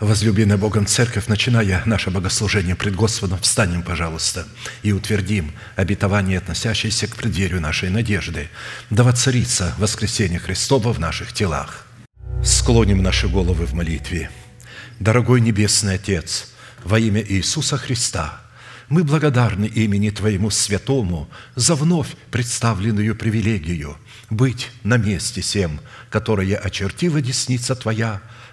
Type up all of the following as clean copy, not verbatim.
Возлюбленная Богом Церковь, начиная наше богослужение пред Господом, встанем, пожалуйста, и утвердим обетование, относящееся к преддверию нашей надежды, да воцарится воскресение Христово в наших телах. Склоним наши головы в молитве. Дорогой Небесный Отец, во имя Иисуса Христа, мы благодарны имени Твоему Святому за вновь представленную привилегию быть на месте сем, которое очертила десница Твоя,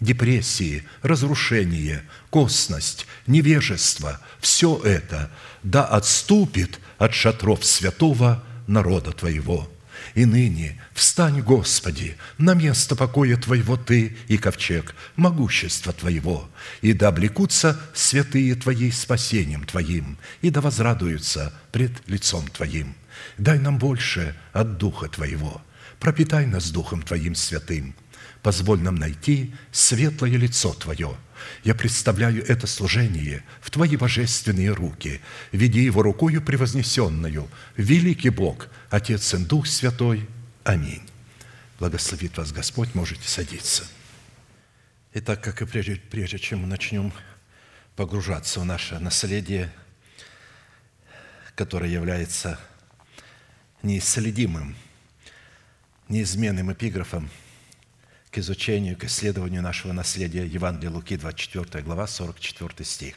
депрессии, разрушение, косность, невежество – все это да отступит от шатров святого народа Твоего. И ныне встань, Господи, на место покоя Твоего Ты и ковчег могущества Твоего, и да облекутся святые Твои спасением Твоим, и да возрадуются пред лицом Твоим. Дай нам больше от Духа Твоего, пропитай нас Духом Твоим святым, позволь нам найти светлое лицо Твое. Я представляю это служение в Твои божественные руки. Веди его рукою превознесенную. Великий Бог, Отец и Дух Святой. Аминь. Благословит вас Господь. Можете садиться. Итак, как и прежде чем мы начнем погружаться в наше наследие, которое является неисследимым, неизменным эпиграфом, к изучению, к исследованию нашего наследия. Евангелие Луки, 24 глава, 44 стих.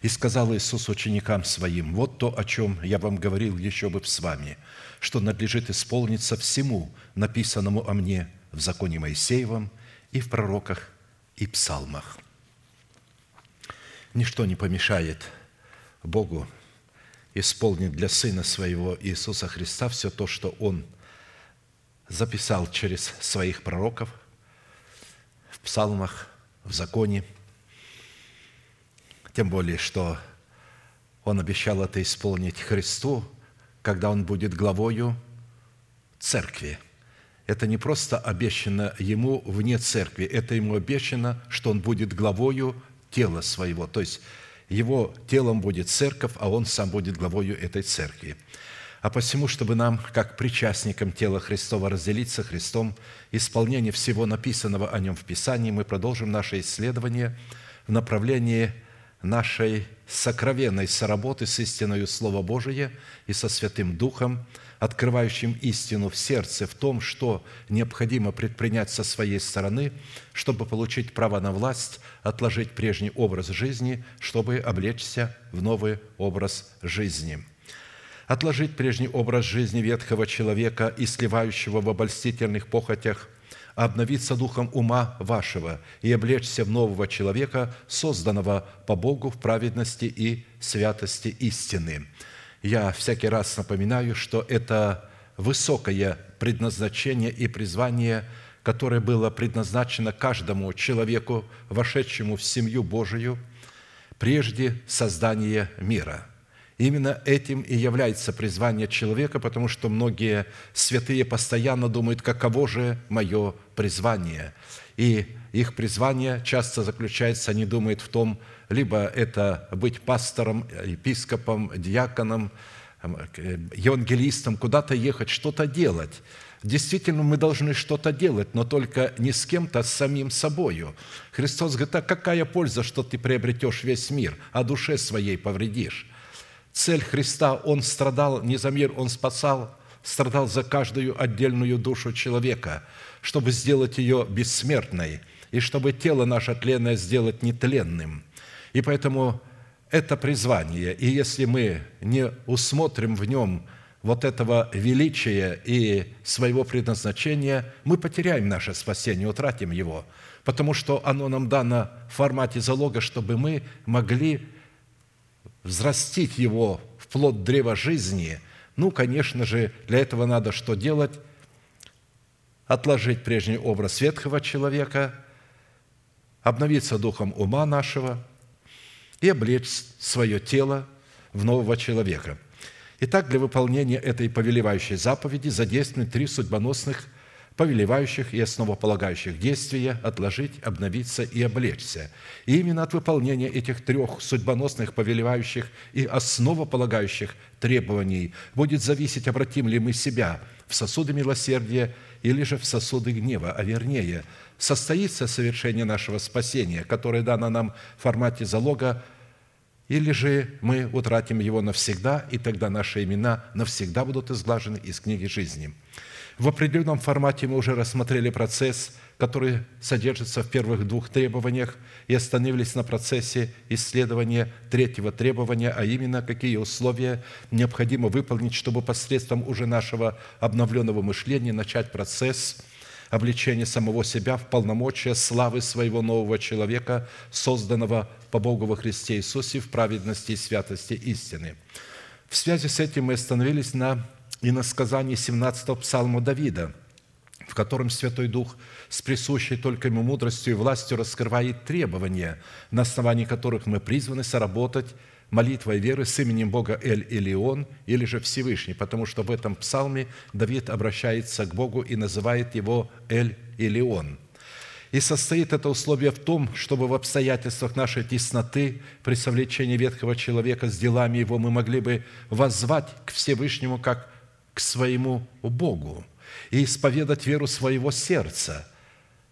«И сказал Иисус ученикам Своим, вот то, о чем я вам говорил еще бы с вами, что надлежит исполниться всему, написанному о мне в законе Моисеевом и в пророках и псалмах». Ничто не помешает Богу исполнить для Сына Своего Иисуса Христа все то, что Он записал через Своих пророков, в псалмах, в законе, тем более, что Он обещал это исполнить Христу, когда Он будет главою Церкви. Это не просто обещано Ему вне Церкви, это Ему обещано, что Он будет главою тела Своего, то есть Его телом будет Церковь, а Он Сам будет главою этой Церкви. А посему, чтобы нам, как причастникам тела Христова, разделиться Христом, исполнение всего написанного о Нем в Писании, мы продолжим наше исследование в направлении нашей сокровенной соработы с истиною Слова Божия и со Святым Духом, открывающим истину в сердце в том, что необходимо предпринять со своей стороны, чтобы получить право на власть, отложить прежний образ жизни, чтобы облечься в новый образ жизни». Отложить прежний образ жизни ветхого человека и сливающего в обольстительных похотях, обновиться духом ума вашего и облечься в нового человека, созданного по Богу в праведности и святости истины. Я всякий раз напоминаю, что это высокое предназначение и призвание, которое было предназначено каждому человеку, вошедшему в семью Божию, прежде создания мира». Именно этим и является призвание человека, потому что многие святые постоянно думают, каково же мое призвание. И их призвание часто заключается, они думают в том, либо это быть пастором, епископом, диаконом, евангелистом, куда-то ехать, что-то делать. Действительно, мы должны что-то делать, но только не с кем-то, а с самим собою. Христос говорит, а какая польза, что ты приобретешь весь мир, а душе своей повредишь? Цель Христа – Он страдал не за мир, Он спасал, страдал за каждую отдельную душу человека, чтобы сделать ее бессмертной и чтобы тело наше тленное сделать нетленным. И поэтому это призвание, и если мы не усмотрим в нем вот этого величия и своего предназначения, мы потеряем наше спасение, утратим его, потому что оно нам дано в формате залога, чтобы мы могли взрастить его в плод древа жизни, ну, конечно же, для этого надо что делать? Отложить прежний образ ветхого человека, обновиться духом ума нашего и облечь свое тело в нового человека. Итак, для выполнения этой повелевающей заповеди задействованы три судьбоносных, повелевающих и основополагающих действия – отложить, обновиться и облечься. И именно от выполнения этих трех судьбоносных, повелевающих и основополагающих требований будет зависеть, обратим ли мы себя в сосуды милосердия или же в сосуды гнева, а вернее, состоится совершение нашего спасения, которое дано нам в формате залога, или же мы утратим его навсегда, и тогда наши имена навсегда будут изглажены из книги жизни. В определенном формате мы уже рассмотрели процесс, который содержится в первых двух требованиях, и остановились на процессе исследования третьего требования, а именно, какие условия необходимо выполнить, чтобы посредством уже нашего обновленного мышления начать процесс облечения самого себя в полномочия славы своего нового человека, созданного по Богу во Христе Иисусе в праведности и святости истины. В связи с этим мы остановились на иносказании 17-го псалма Давида, в котором Святой Дух с присущей только ему мудростью и властью раскрывает требования, на основании которых мы призваны соработать молитвой веры с именем Бога Эль-Элион, или же Всевышний, потому что в этом псалме Давид обращается к Богу и называет его Эль-Элион. И состоит это условие в том, чтобы в обстоятельствах нашей тесноты при совлечении ветхого человека с делами его мы могли бы воззвать к Всевышнему как к своему Богу и исповедать веру своего сердца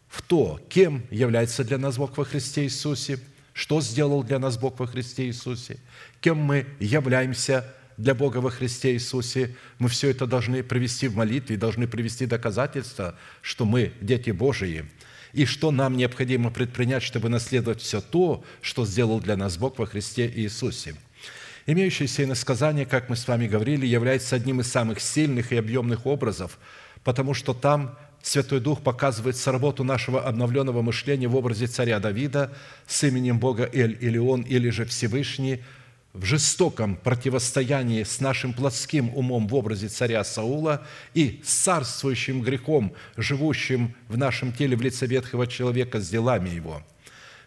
в то, кем является для нас Бог во Христе Иисусе, что сделал для нас Бог во Христе Иисусе, кем мы являемся для Бога во Христе Иисусе. Мы все это должны привести в молитве, должны привести доказательства, что мы дети Божии, и что нам необходимо предпринять, чтобы наследовать все то, что сделал для нас Бог во Христе Иисусе. Имеющееся иносказание, как мы с вами говорили, является одним из самых сильных и объемных образов, потому что там Святой Дух показывает соработу нашего обновленного мышления в образе царя Давида с именем Бога Эль-Элион, или же Всевышний, в жестоком противостоянии с нашим плотским умом в образе царя Саула и с царствующим грехом, живущим в нашем теле в лице ветхого человека с делами его.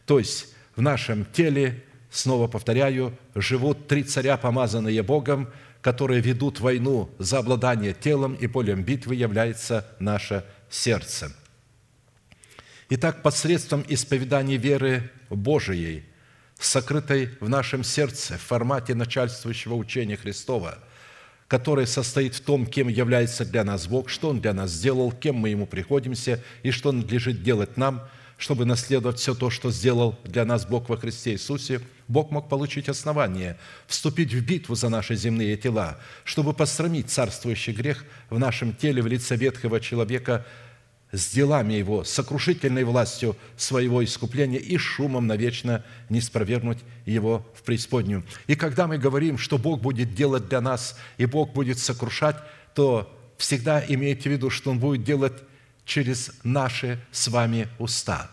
То есть в нашем теле, снова повторяю, живут три царя, помазанные Богом, которые ведут войну за обладание телом, и полем битвы является наше сердце. Итак, посредством исповедания веры Божией, сокрытой в нашем сердце в формате начальствующего учения Христова, которое состоит в том, кем является для нас Бог, что Он для нас сделал, кем мы Ему приходимся и что надлежит делать нам, чтобы наследовать все то, что сделал для нас Бог во Христе Иисусе, Бог мог получить основание вступить в битву за наши земные тела, чтобы посрамить царствующий грех в нашем теле в лице ветхого человека с делами его, сокрушительной властью своего искупления и шумом навечно не спровергнуть его в преисподнюю. И когда мы говорим, что Бог будет делать для нас и Бог будет сокрушать, то всегда имейте в виду, что Он будет делать через наши с вами уста,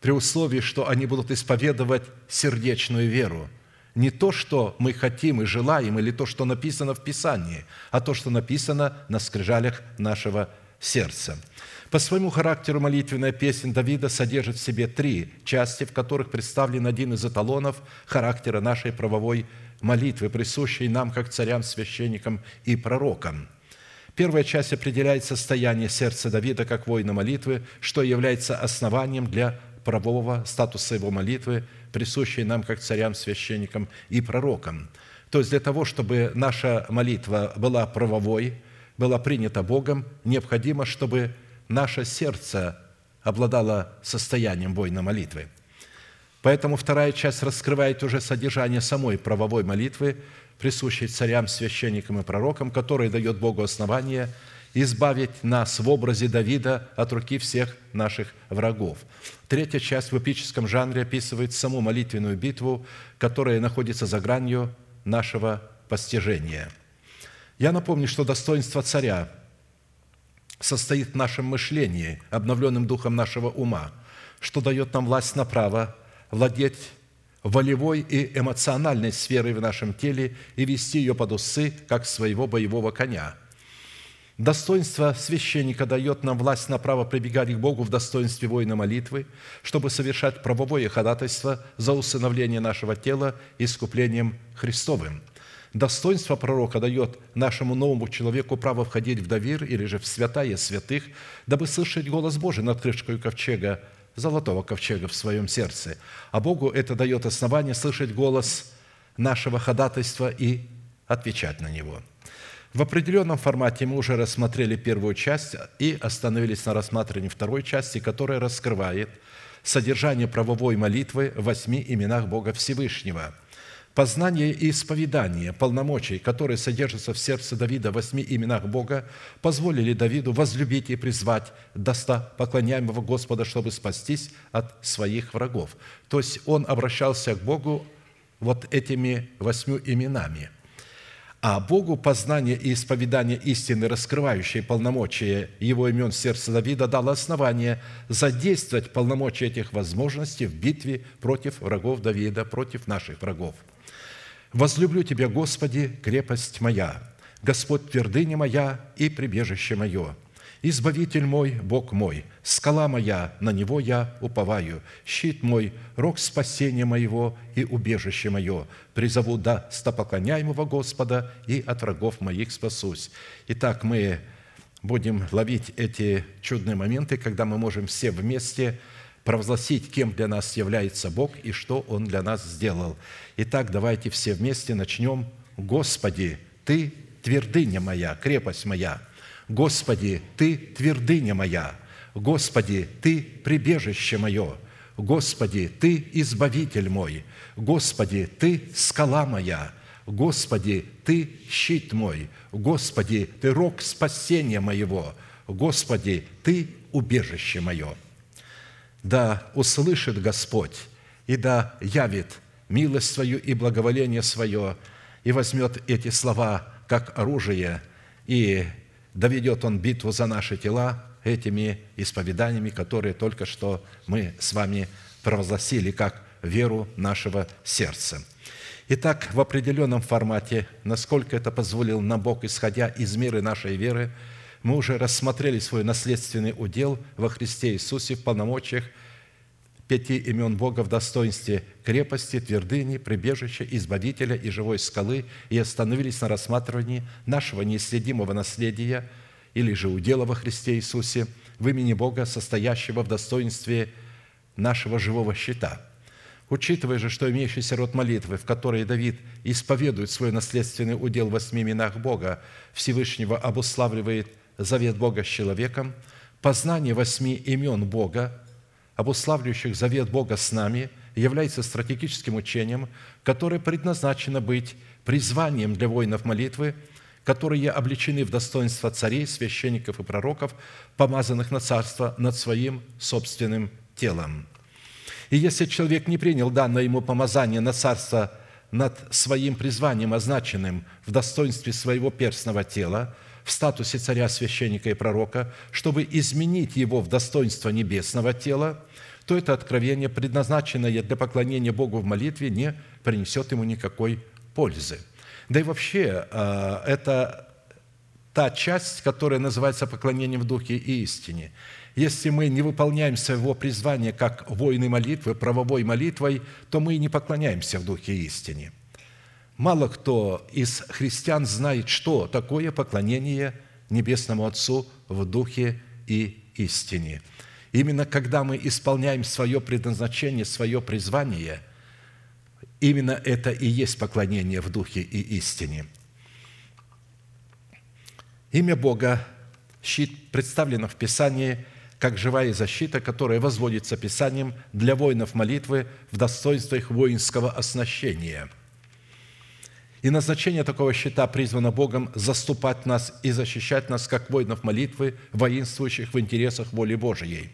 при условии, что они будут исповедовать сердечную веру. Не то, что мы хотим и желаем, или то, что написано в Писании, а то, что написано на скрижалях нашего сердца. По своему характеру молитвенная песнь Давида содержит в себе три части, в которых представлен один из эталонов характера нашей правовой молитвы, присущей нам как царям, священникам и пророкам. Первая часть определяет состояние сердца Давида как воина молитвы, что является основанием для правового статуса его молитвы, присущей нам как царям, священникам и пророкам. То есть для того, чтобы наша молитва была правовой, была принята Богом, необходимо, чтобы наше сердце обладало состоянием воина молитвы. Поэтому вторая часть раскрывает уже содержание самой правовой молитвы, присущей царям, священникам и пророкам, который дает Богу основание избавить нас в образе Давида от руки всех наших врагов. Третья часть в эпическом жанре описывает саму молитвенную битву, которая находится за гранью нашего постижения. Я напомню, что достоинство царя состоит в нашем мышлении, обновленным духом нашего ума, что дает нам власть на право владеть волевой и эмоциональной сферой в нашем теле и вести ее под усы, как своего боевого коня. Достоинство священника дает нам власть на право прибегать к Богу в достоинстве война молитвы, чтобы совершать правовое ходатайство за усыновление нашего тела искуплением Христовым. Достоинство пророка дает нашему новому человеку право входить в довир или же в святая святых, дабы слышать голос Божий над крышкой ковчега, золотого ковчега в своем сердце. А Богу это дает основание слышать голос нашего ходатайства и отвечать на него. В определенном формате мы уже рассмотрели первую часть и остановились на рассмотрении второй части, которая раскрывает содержание правовой молитвы в 8 именах Бога Всевышнего. Познание и исповедание полномочий, которые содержатся в сердце Давида в 8 именах Бога, позволили Давиду возлюбить и призвать достопоклоняемого Господа, чтобы спастись от своих врагов. То есть он обращался к Богу вот этими 8 именами. А Богу познание и исповедание истины, раскрывающие полномочия его имен в сердце Давида, дало основание задействовать полномочия этих возможностей в битве против врагов Давида, против наших врагов. «Возлюблю Тебя, Господи, крепость моя, Господь твердыня моя и прибежище мое, Избавитель мой, Бог мой, скала моя, на Него я уповаю, щит мой, рог спасения моего и убежище мое, призову достопоклоняемого Господа и от врагов моих спасусь». Итак, мы будем ловить эти чудные моменты, когда мы можем все вместе провозгласить, кем для нас является Бог и что Он для нас сделал. Итак, давайте все вместе начнем. «Господи, Ты твердыня моя, крепость моя! Господи, Ты твердыня моя! Господи, Ты прибежище мое! Господи, Ты избавитель мой! Господи, Ты скала моя! Господи, Ты щит мой! Господи, Ты рог спасения моего! Господи, Ты убежище мое!» Да услышит Господь, и да явит милость свою и благоволение свое, и возьмет эти слова как оружие, и доведет Он битву за наши тела этими исповеданиями, которые только что мы с вами провозгласили, как веру нашего сердца. Итак, в определенном формате, насколько это позволил нам Бог, исходя из меры нашей веры, мы уже рассмотрели свой наследственный удел во Христе Иисусе в полномочиях 5 имен Бога в достоинстве крепости, твердыни, прибежища, избавителя и живой скалы, и остановились на рассматривании нашего неисследимого наследия или же удела во Христе Иисусе в имени Бога, состоящего в достоинстве нашего живого щита. Учитывая же, что имеющийся род молитвы, в которой Давид исповедует свой наследственный удел в 8 именах Бога, Всевышнего обуславливает завет Бога с человеком, познание 8 имен Бога, обуславливающих завет Бога с нами, является стратегическим учением, которое предназначено быть призванием для воинов молитвы, которые облечены в достоинство царей, священников и пророков, помазанных на царство над своим собственным телом. И если человек не принял данное ему помазание на царство над своим призванием, означенным в достоинстве своего перстного тела, в статусе царя, священника и пророка, чтобы изменить его в достоинство небесного тела, то это откровение, предназначенное для поклонения Богу в молитве, не принесет ему никакой пользы. Да и вообще, это та часть, которая называется поклонением в духе и истине. Если мы не выполняем своего призвания как воины молитвы, правовой молитвой, то мы и не поклоняемся в духе и истине. Мало кто из христиан знает, что такое поклонение Небесному Отцу в духе и истине. Именно когда мы исполняем свое предназначение, свое призвание, именно это и есть поклонение в духе и истине. Имя Бога, щит, представлено в Писании как живая защита, которая возводится Писанием для воинов молитвы в достоинстве их воинского оснащения. И назначение такого щита призвано Богом заступать нас и защищать нас, как воинов молитвы, воинствующих в интересах воли Божией.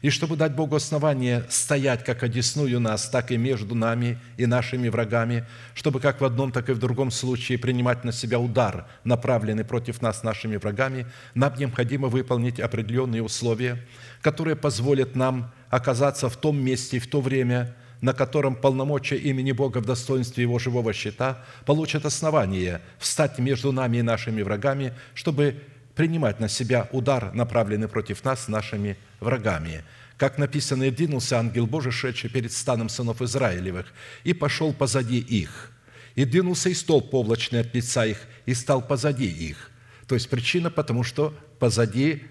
И чтобы дать Богу основание стоять как одесную нас, так и между нами и нашими врагами, чтобы как в одном, так и в другом случае принимать на себя удар, направленный против нас нашими врагами, нам необходимо выполнить определенные условия, которые позволят нам оказаться в том месте и в то время, на котором полномочия имени Бога в достоинстве Его живого щита получат основание встать между нами и нашими врагами, чтобы принимать на себя удар, направленный против нас нашими врагами. Как написано, и двинулся ангел Божий, шедший перед станом сынов Израилевых, и пошел позади их. И двинулся и столб облачный от лица их, и стал позади их. То есть причина, потому что позади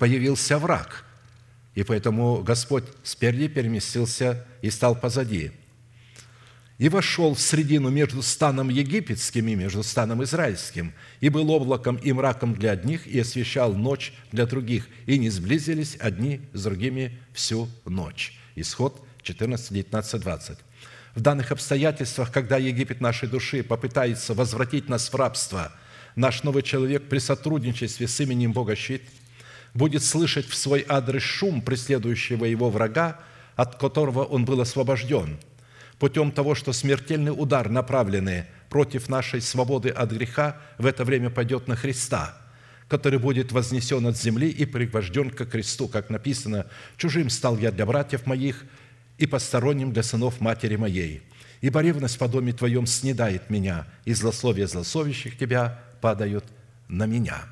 появился враг. И поэтому Господь спереди переместился и стал позади. И вошел в средину между станом египетским и между станом израильским, и был облаком и мраком для одних, и освещал ночь для других, и не сблизились одни с другими всю ночь». Исход 14, 19, 20. В данных обстоятельствах, когда Египет нашей души попытается возвратить нас в рабство, наш новый человек при сотрудничестве с именем Бога Щит будет слышать в свой адрес шум преследующего его врага, от которого он был освобожден, путем того, что смертельный удар, направленный против нашей свободы от греха, в это время пойдет на Христа, который будет вознесен от земли и пригвожден ко кресту, как написано: «Чужим стал я для братьев моих и посторонним для сынов матери моей. Ибо ревность по доме твоем снедает меня, и злословия злословящих тебя падают на меня».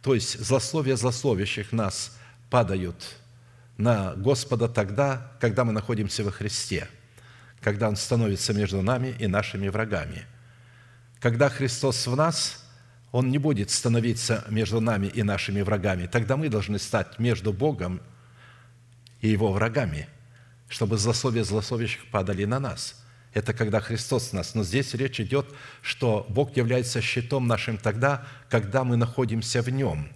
То есть злословия злословящих нас падают на Господа тогда, когда мы находимся во Христе, когда Он становится между нами и нашими врагами. Когда Христос в нас, Он не будет становиться между нами и нашими врагами. Тогда мы должны стать между Богом и Его врагами, чтобы злословия злословящих падали на нас. Это когда Христос в нас. Но здесь речь идет, что Бог является щитом нашим тогда, когда мы находимся в Нем.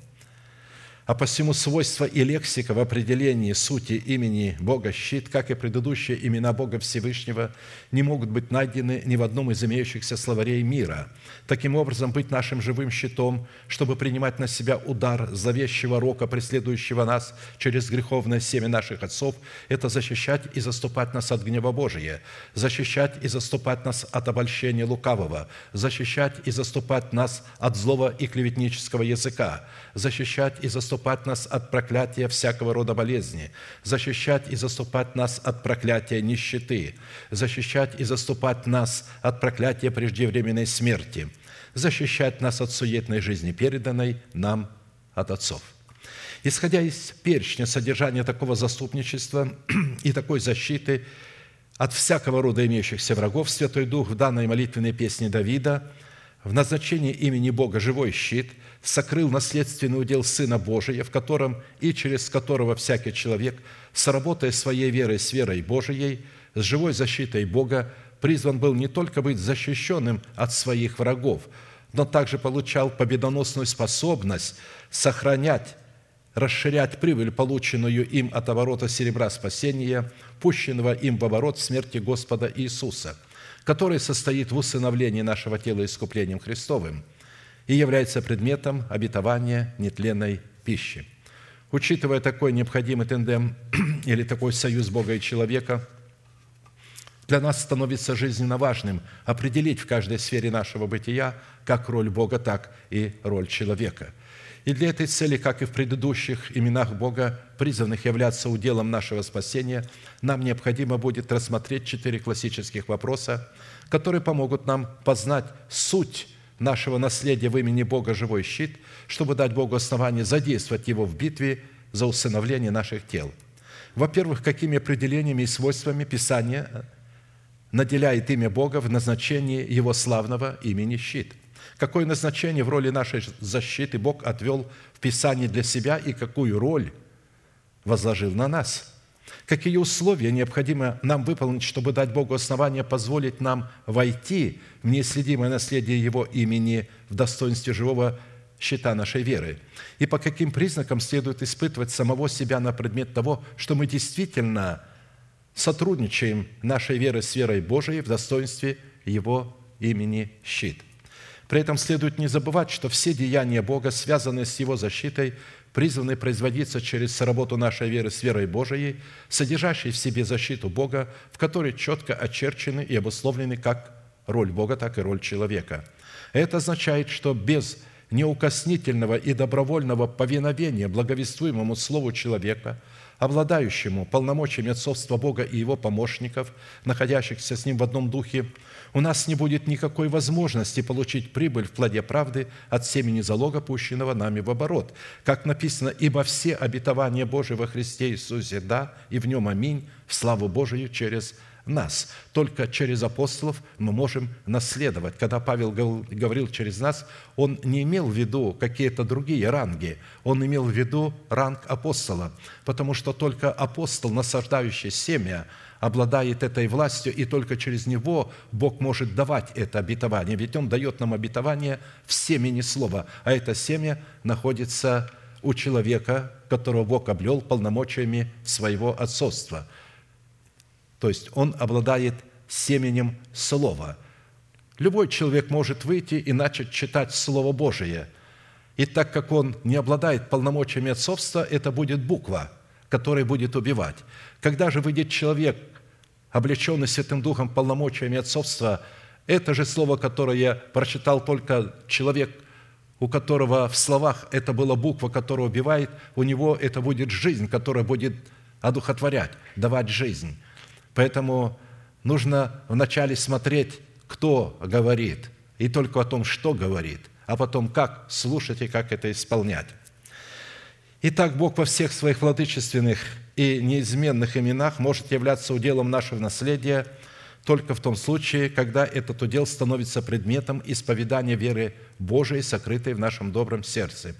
А посему свойства и лексика в определении сути имени Бога «Щит», как и предыдущие имена Бога Всевышнего, не могут быть найдены ни в одном из имеющихся словарей мира. Таким образом, быть нашим живым щитом, чтобы принимать на себя удар зловещего рока, преследующего нас через греховное семя наших отцов, это защищать и заступать нас от гнева Божия, защищать и заступать нас от обольщения лукавого, защищать и заступать нас от злого и клеветнического языка, защищать и заступать нас от проклятия всякого рода болезни, защищать и заступать нас от проклятия нищеты, защищать и заступать нас от проклятия преждевременной смерти, защищать нас от суетной жизни, переданной нам от отцов. Исходя из перечня содержания такого заступничества и такой защиты от всякого рода имеющихся врагов, Святой Дух в данной молитвенной песне Давида в назначении имени Бога «Живой щит» сокрыл наследственный удел Сына Божия, в котором и через которого всякий человек, сработая своей верой с верой Божией, с живой защитой Бога, призван был не только быть защищенным от своих врагов, но также получал победоносную способность сохранять, расширять прибыль, полученную им от оборота серебра спасения, пущенного им в оборот в смерти Господа Иисуса, который состоит в усыновлении нашего тела искуплением Христовым и является предметом обетования нетленной пищи. Учитывая такой необходимый тандем или такой союз Бога и человека, для нас становится жизненно важным определить в каждой сфере нашего бытия как роль Бога, так и роль человека. И для этой цели, как и в предыдущих именах Бога, призванных являться уделом нашего спасения, нам необходимо будет рассмотреть 4 классических вопроса, которые помогут нам познать суть нашего наследия в имени Бога «Живой щит», чтобы дать Богу основание задействовать Его в битве за усыновление наших тел. Во-первых, какими определениями и свойствами Писание наделяет имя Бога в назначении Его славного имени «Щит». Какое назначение в роли нашей защиты Бог отвел в Писании для себя и какую роль возложил на нас? Какие условия необходимо нам выполнить, чтобы дать Богу основание позволить нам войти в неисследимое наследие Его имени в достоинстве живого щита нашей веры? И по каким признакам следует испытывать самого себя на предмет того, что мы действительно сотрудничаем нашей верой с верой Божией в достоинстве Его имени «Щит». При этом следует не забывать, что все деяния Бога, связанные с Его защитой, призваны производиться через работу нашей веры с верой Божией, содержащей в себе защиту Бога, в которой четко очерчены и обусловлены как роль Бога, так и роль человека. Это означает, что без неукоснительного и добровольного повиновения благовествуемому слову человека, обладающему полномочиями отцовства Бога и Его помощников, находящихся с Ним в одном духе, у нас не будет никакой возможности получить прибыль в плоде правды от семени залога, пущенного нами в оборот. Как написано: «Ибо все обетования Божии во Христе Иисусе, да, и в Нем аминь, в славу Божию через нас». Только через апостолов мы можем наследовать. Когда Павел говорил «через нас», он не имел в виду какие-то другие ранги, он имел в виду ранг апостола, потому что только апостол, насаждающий семя, обладает этой властью, и только через него Бог может давать это обетование. Ведь Он дает нам обетование в семени слова, а это семя находится у человека, которого Бог облел полномочиями своего отцовства. То есть он обладает семенем Слова. Любой человек может выйти и начать читать Слово Божие. И так как он не обладает полномочиями отцовства, это будет буква, которая будет убивать. Когда же выйдет человек, облеченный Святым Духом полномочиями отцовства, это же слово, которое прочитал только человек, у которого в словах это была буква, которая убивает, у него это будет жизнь, которая будет одухотворять, давать жизнь. Поэтому нужно вначале смотреть, кто говорит, и только о том, что говорит, а потом как слушать и как это исполнять. Итак, Бог во всех своих владычественных и неизменных именах может являться уделом нашего наследия только в том случае, когда этот удел становится предметом исповедания веры Божией, сокрытой в нашем добром сердце.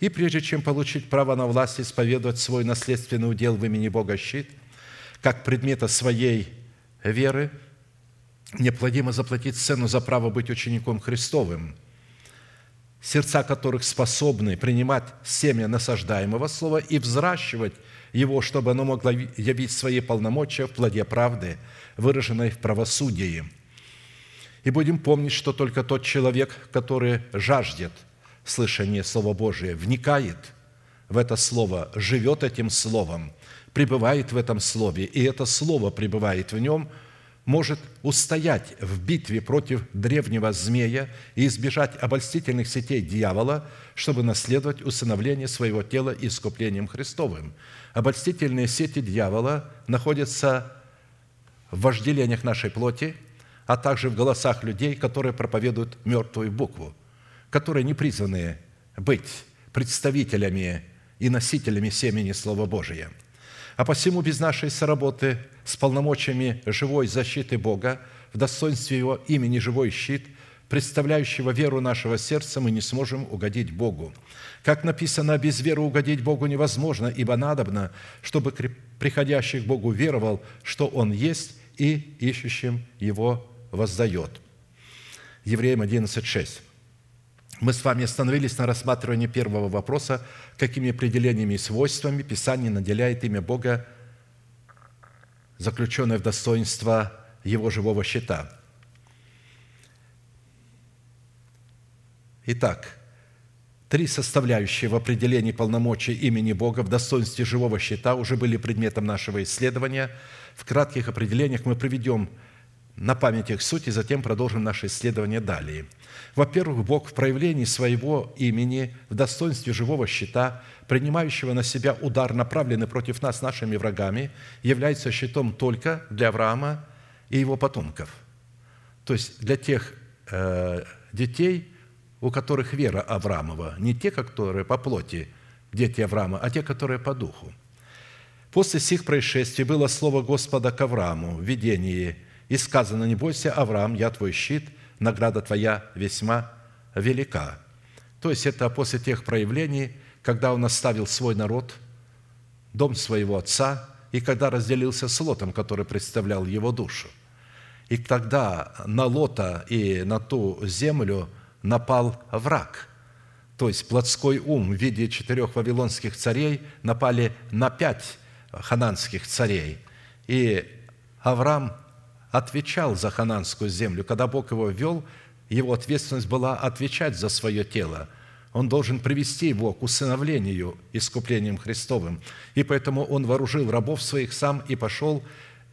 И прежде чем получить право на власть исповедовать свой наследственный удел в имени Бога щит, как предмета своей веры, необходимо заплатить цену за право быть учеником Христовым, сердца которых способны принимать семя насаждаемого слова и взращивать его, чтобы оно могло явить свои полномочия в плоде правды, выраженной в правосудии. И будем помнить, что только тот человек, который жаждет слышания Слова Божия, вникает в это Слово, живет этим Словом, пребывает в этом Слове, и это Слово пребывает в нем, может устоять в битве против древнего змея и избежать обольстительных сетей дьявола, чтобы наследовать усыновление своего тела искуплением Христовым. Обольстительные сети дьявола находятся в вожделениях нашей плоти, а также в голосах людей, которые проповедуют мертвую букву, которые не призваны быть представителями и носителями семени Слова Божия. А посему без нашей соработы с полномочиями живой защиты Бога в достоинстве Его имени живой щит, представляющего веру нашего сердца, мы не сможем угодить Богу. Как написано, без веры угодить Богу невозможно, ибо надобно, чтобы приходящий к Богу веровал, что Он есть, и ищущим Его воздает. Евреям 11:6. Мы с вами остановились на рассматривании первого вопроса, какими определениями и свойствами Писание наделяет имя Бога, заключенное в достоинство Его живого щита. Итак, три составляющие в определении полномочий имени Бога в достоинстве живого щита уже были предметом нашего исследования. В кратких определениях мы приведем на память их суть, и затем продолжим наше исследование далее. Во-первых, Бог в проявлении своего имени, в достоинстве живого щита, принимающего на себя удар, направленный против нас нашими врагами, является щитом только для Авраама и его потомков. То есть для тех детей, у которых вера Авраамова, не те, которые по плоти дети Авраама, а те, которые по духу. После сих происшествий было слово Господа к Аврааму в видении, и сказано: «Не бойся, Авраам, я твой щит, награда твоя весьма велика». То есть это после тех проявлений, когда он оставил свой народ, дом своего отца, и когда разделился с Лотом, который представлял его душу. И тогда на Лота и на ту землю напал враг. То есть плотской ум в виде 4 вавилонских царей напали на 5 хананских царей. И Авраам отвечал за хананскую землю. Когда Бог его ввел, его ответственность была отвечать за свое тело. Он должен привести его к усыновлению искуплением Христовым. И поэтому он вооружил рабов своих сам и пошел,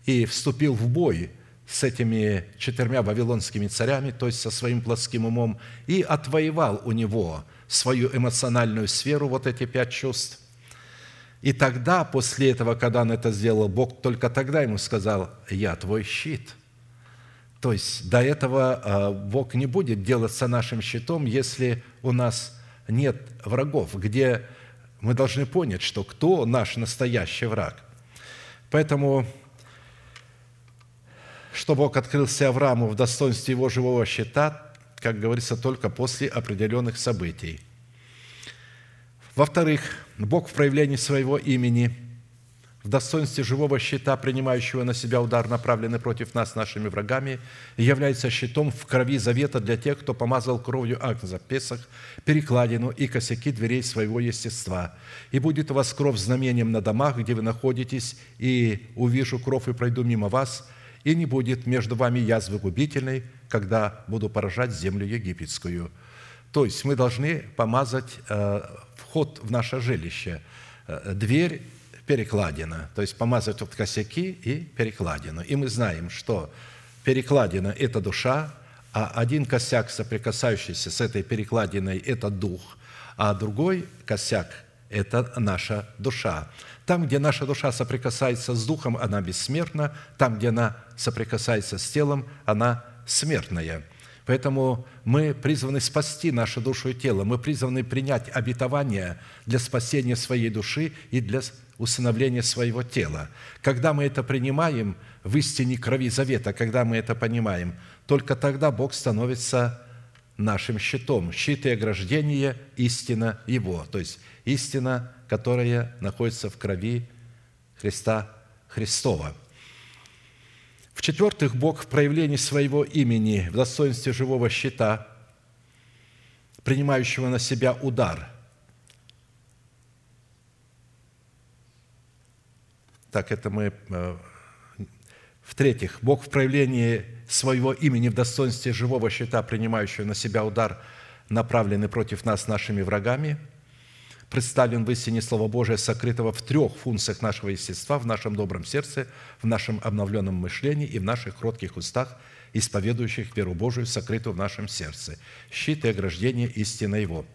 и вступил в бой с этими 4 вавилонскими царями, то есть со своим плотским умом, и отвоевал у него свою эмоциональную сферу, вот эти 5 чувств, И тогда, после этого, когда он это сделал, Бог только тогда ему сказал: «Я твой щит». То есть до этого Бог не будет делаться нашим щитом, если у нас нет врагов, где мы должны понять, что кто наш настоящий враг. Поэтому, что Бог открылся Аврааму в достоинстве его живого щита, как говорится, только после определенных событий. Во-вторых, Бог в проявлении своего имени, в достоинстве живого щита, принимающего на себя удар, направленный против нас нашими врагами, является щитом в крови завета для тех, кто помазал кровью Агнца Песах, перекладину и косяки дверей своего естества. «И будет у вас кровь знамением на домах, где вы находитесь, и увижу кровь и пройду мимо вас, и не будет между вами язвы губительной, когда буду поражать землю египетскую». То есть мы должны помазать вход в наше жилище, дверь, перекладина, то есть помазать вот косяки и перекладину. И мы знаем, что перекладина – это душа, а один косяк, соприкасающийся с этой перекладиной, – это дух, а другой косяк – это наша душа. Там, где наша душа соприкасается с духом, она бессмертна, там, где она соприкасается с телом, она смертная. Поэтому мы призваны спасти нашу душу и тело, мы призваны принять обетование для спасения своей души и для усыновления своего тела. Когда мы это принимаем в истине крови завета, когда мы это понимаем, только тогда Бог становится нашим щитом. Щит и ограждение – истина Его, то есть истина, которая находится в крови Христа Христова. В-четвертых, Бог в проявлении своего имени, в достоинстве живого щита, принимающего на себя удар. Так, это мы... В-третьих, Бог в проявлении своего имени, в достоинстве живого щита, принимающего на себя удар, направленный против нас нашими врагами, представлен в истине Слова Божия, сокрытого в трех функциях нашего естества: в нашем добром сердце, в нашем обновленном мышлении и в наших кротких устах, исповедующих веру Божию, сокрытую в нашем сердце. Щит и ограждение истины Его.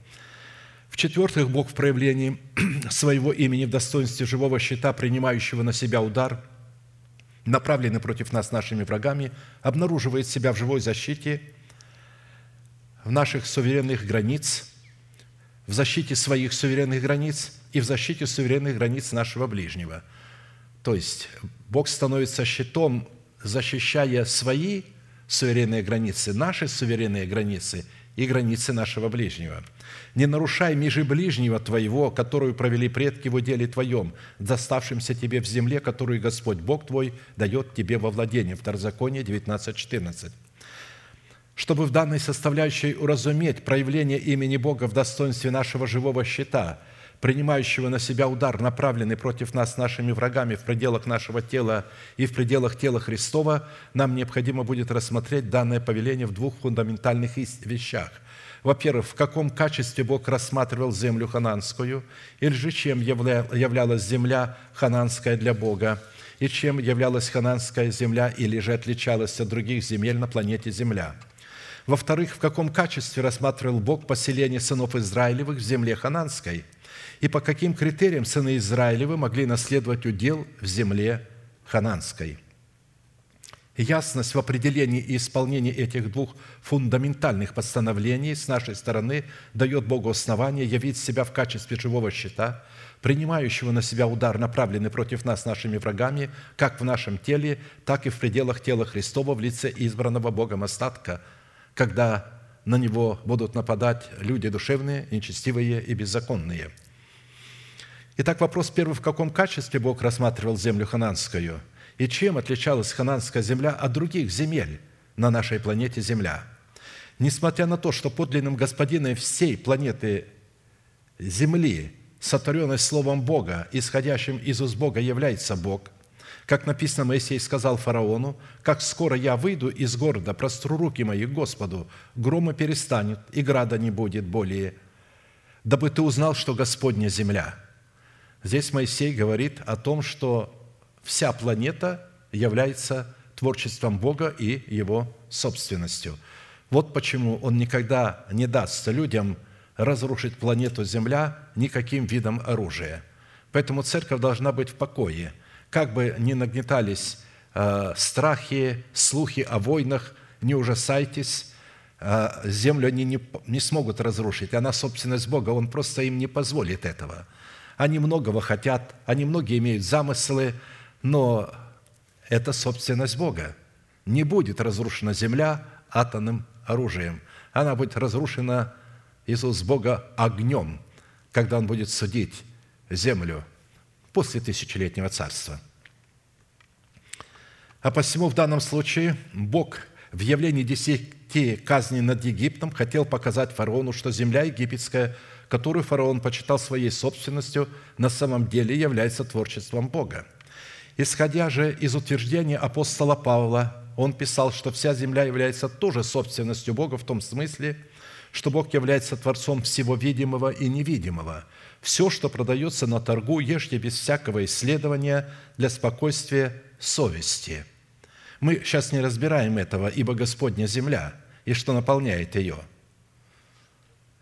В-четвертых, Бог в проявлении своего имени, в достоинстве живого щита, принимающего на себя удар, направленный против нас нашими врагами, обнаруживает себя в живой защите, в наших суверенных границ, в защите своих суверенных границ и в защите суверенных границ нашего ближнего. То есть Бог становится щитом, защищая свои суверенные границы, наши суверенные границы и границы нашего ближнего. «Не нарушай межи ближнего твоего, которую провели предки в уделе твоем, доставшимся тебе в земле, которую Господь Бог твой дает тебе во владение». Второзаконие 19:14. Чтобы в данной составляющей уразуметь проявление имени Бога в достоинстве нашего живого щита, принимающего на себя удар, направленный против нас нашими врагами в пределах нашего тела и в пределах тела Христова, нам необходимо будет рассмотреть данное повеление в двух фундаментальных вещах. Во-первых, в каком качестве Бог рассматривал землю ханаанскую, или же чем являлась земля ханаанская для Бога, и чем являлась ханаанская земля, или же отличалась от других земель на планете Земля. Во-вторых, в каком качестве рассматривал Бог поселение сынов Израилевых в земле ханаанской, и по каким критериям сыны Израилевы могли наследовать удел в земле ханаанской. Ясность в определении и исполнении этих двух фундаментальных постановлений с нашей стороны дает Богу основание явить себя в качестве живого щита, принимающего на себя удар, направленный против нас нашими врагами, как в нашем теле, так и в пределах тела Христова в лице избранного Богом остатка, когда на него будут нападать люди душевные, нечестивые и беззаконные. Итак, вопрос первый: в каком качестве Бог рассматривал землю ханаанскую? И чем отличалась ханаанская земля от других земель на нашей планете Земля? Несмотря на то, что подлинным господином всей планеты Земли, сотворенной Словом Бога, исходящим из уст Бога, является Бог, как написано: Моисей сказал фараону: «Как скоро я выйду из города, простру руки мои к Господу, грома перестанет, и града не будет более, дабы ты узнал, что Господня земля». Здесь Моисей говорит о том, что вся планета является творчеством Бога и Его собственностью. Вот почему Он никогда не даст людям разрушить планету Земля никаким видом оружия. Поэтому церковь должна быть в покое. Как бы ни нагнетались страхи, слухи о войнах, не ужасайтесь, землю они не смогут разрушить. Она собственность Бога, Он просто им не позволит этого. Они многого хотят, они многие имеют замыслы, но это собственность Бога. Не будет разрушена земля атомным оружием. Она будет разрушена, Иисус Бога, огнем, когда Он будет судить землю после тысячелетнего царства. А посему в данном случае Бог в явлении 10 казней над Египтом хотел показать фараону, что земля египетская, которую фараон почитал своей собственностью, на самом деле является творчеством Бога. Исходя же из утверждения апостола Павла, он писал, что вся земля является тоже собственностью Бога в том смысле, что Бог является Творцом всего видимого и невидимого. Все, что продается на торгу, ешьте без всякого исследования для спокойствия совести. Мы сейчас не разбираем этого, ибо Господня земля, и что наполняет ее.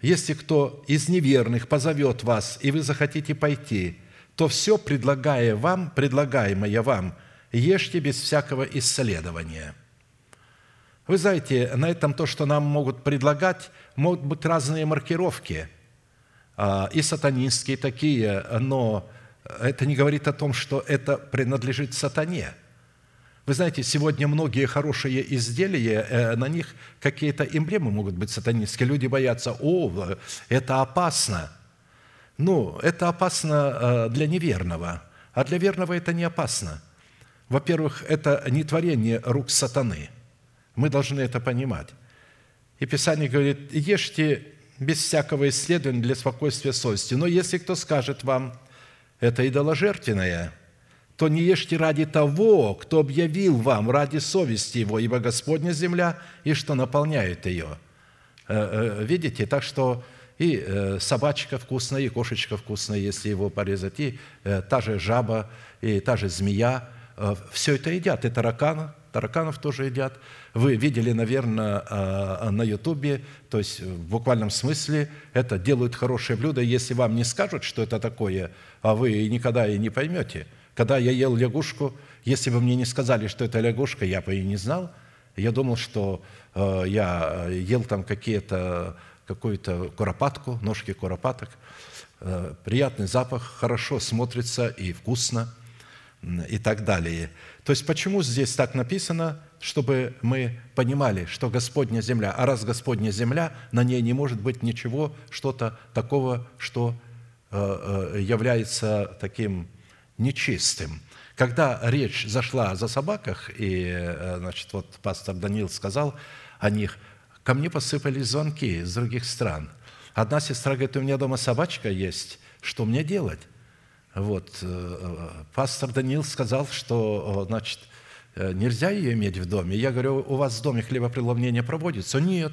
Если кто из неверных позовет вас, и вы захотите пойти, то все, предлагаемое вам, ешьте без всякого исследования». Вы знаете, на этом то, что нам могут предлагать, могут быть разные маркировки, и сатанинские такие, но это не говорит о том, что это принадлежит сатане. Вы знаете, сегодня многие хорошие изделия, на них какие-то эмблемы могут быть сатанинские. Люди боятся, о, это опасно. Ну, это опасно для неверного, а для верного это не опасно. Во-первых, это не творение рук сатаны. Мы должны это понимать. И Писание говорит, ешьте без всякого исследования для спокойствия совести. Но если кто скажет вам, это идоложертвенное, то не ешьте ради того, кто объявил вам, ради совести его, ибо Господня земля, и что наполняет ее. Видите? Так что и собачка вкусная, и кошечка вкусная, если его порезать, и та же жаба, и та же змея. Все это едят, и тараканов тоже едят. Вы видели, наверное, на Ютубе, то есть в буквальном смысле это делают хорошие блюда. Если вам не скажут, что это такое, а вы никогда и не поймете. Когда я ел лягушку, если бы мне не сказали, что это лягушка, я бы и не знал. Я думал, что я ел там какую-то куропатку, ножки куропаток. Приятный запах, хорошо смотрится и вкусно. И так далее. То есть, почему здесь так написано, чтобы мы понимали, что Господня земля, а раз Господня земля, на ней не может быть ничего, что-то такого, что является таким нечистым. Когда речь зашла за собаках, и, значит, вот пастор Даниил сказал о них, ко мне посыпались звонки из других стран. Одна сестра говорит, у меня дома собачка есть, что мне делать? Вот, пастор Даниил сказал, что, значит, нельзя ее иметь в доме. Я говорю, у вас в доме хлебопреломление проводится? Нет.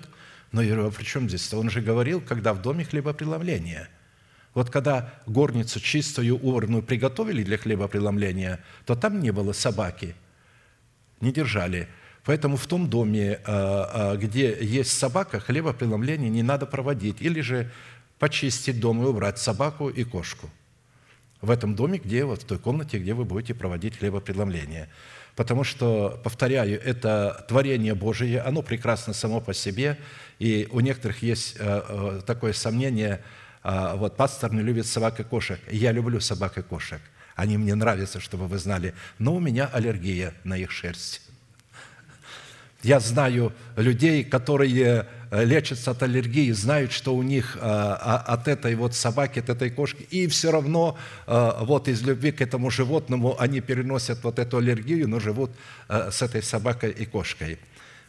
Но я говорю, а при чем здесь-то? Он же говорил, когда в доме хлебопреломление. Вот когда горницу чистую, урную приготовили для хлебопреломления, то там не было собаки, не держали. Поэтому в том доме, где есть собака, хлебопреломление не надо проводить. Или же почистить дом и убрать собаку и кошку. В этом доме, где, вот в той комнате, где вы будете проводить хлебопреломление. Потому что, повторяю, это творение Божие, оно прекрасно само по себе. И у некоторых есть такое сомнение, вот пастор не любит собак и кошек. Я люблю собак и кошек. Они мне нравятся, чтобы вы знали. Но у меня аллергия на их шерсть. Я знаю людей, которые лечатся от аллергии, знают, что у них от этой вот собаки, от этой кошки, и все равно вот из любви к этому животному они переносят вот эту аллергию, но живут с этой собакой и кошкой.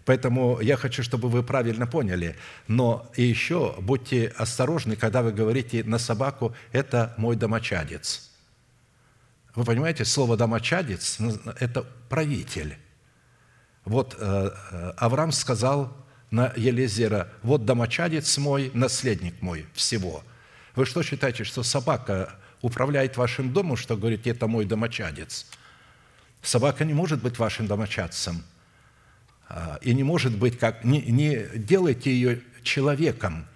Поэтому я хочу, чтобы вы правильно поняли. Но и еще будьте осторожны, когда вы говорите на собаку «это мой домочадец». Вы понимаете, слово «домочадец» – это правитель. Вот Авраам сказал на Елизера, вот домочадец мой, наследник мой всего. Вы что считаете, что собака управляет вашим домом, что говорите, это мой домочадец? Собака не может быть вашим домочадцем. И не может быть, как... Не делайте ее человеком.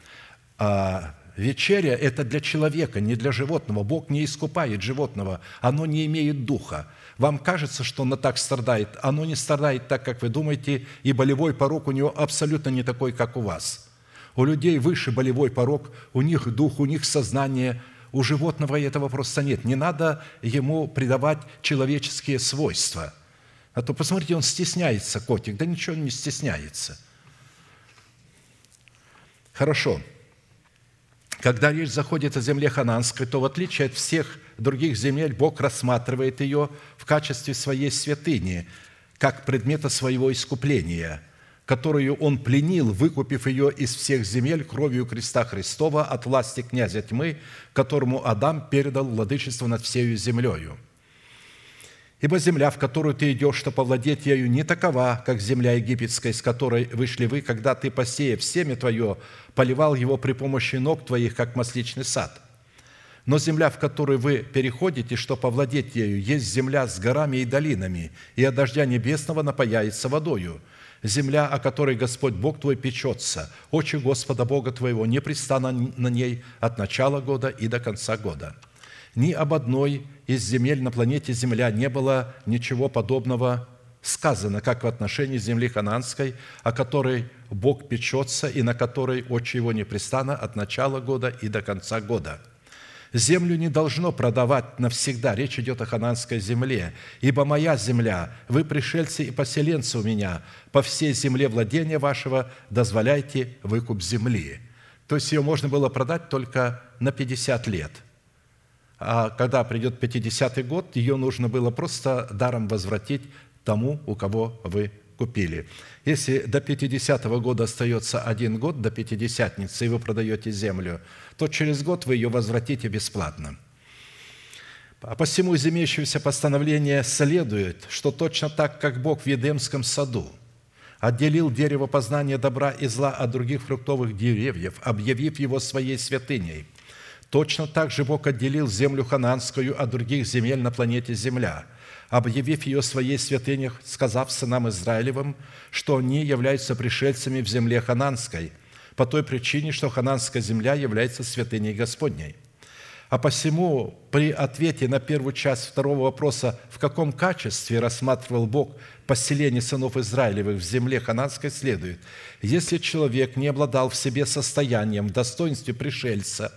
Вечеря – это для человека, не для животного. Бог не искупает животного, оно не имеет духа. Вам кажется, что оно так страдает. Оно не страдает так, как вы думаете, и болевой порог у него абсолютно не такой, как у вас. У людей выше болевой порог, у них дух, у них сознание. У животного этого просто нет. Не надо ему придавать человеческие свойства. А то, посмотрите, он стесняется, котик. Да ничего он не стесняется. Хорошо. Когда речь заходит о земле Ханаанской, то в отличие от всех других земель, Бог рассматривает ее в качестве своей святыни, как предмета своего искупления, которую Он пленил, выкупив ее из всех земель кровью креста Христова от власти князя тьмы, которому Адам передал владычество над всею землею. Ибо земля, в которую ты идешь, чтобы овладеть ею, не такова, как земля египетская, из которой вышли вы, когда ты, посеяв семя твое, поливал его при помощи ног твоих, как масличный сад. Но земля, в которую вы переходите, чтобы овладеть ею, есть земля с горами и долинами, и от дождя небесного напояется водою. Земля, о которой Господь Бог твой печется, очи Господа Бога твоего непрестанно на ней от начала года и до конца года». Ни об одной из земель на планете Земля не было ничего подобного сказано, как в отношении земли Ханаанской, о которой Бог печется и на которой очи его непрестанно от начала года и до конца года. Землю не должно продавать навсегда, речь идет о Ханаанской земле, ибо моя земля, вы пришельцы и поселенцы у меня, по всей земле владения вашего дозволяйте выкуп земли. То есть ее можно было продать только на 50 лет. А когда придет 50-й год, ее нужно было просто даром возвратить тому, у кого вы купили. Если до 50-го года остается один год, до пятидесятницы, и вы продаете землю, то через год вы ее возвратите бесплатно. А посему из имеющегося постановления следует, что точно так, как Бог в Едемском саду отделил дерево познания добра и зла от других фруктовых деревьев, объявив его своей святыней, точно так же Бог отделил землю Ханаанскую от других земель на планете Земля, объявив ее своей святыней, сказав сынам Израилевым, что они являются пришельцами в земле Ханаанской, по той причине, что Ханаанская земля является святыней Господней. А посему при ответе на первую часть второго вопроса «В каком качестве рассматривал Бог поселение сынов Израилевых в земле Ханаанской?» следует: «Если человек не обладал в себе состоянием в достоинстве пришельца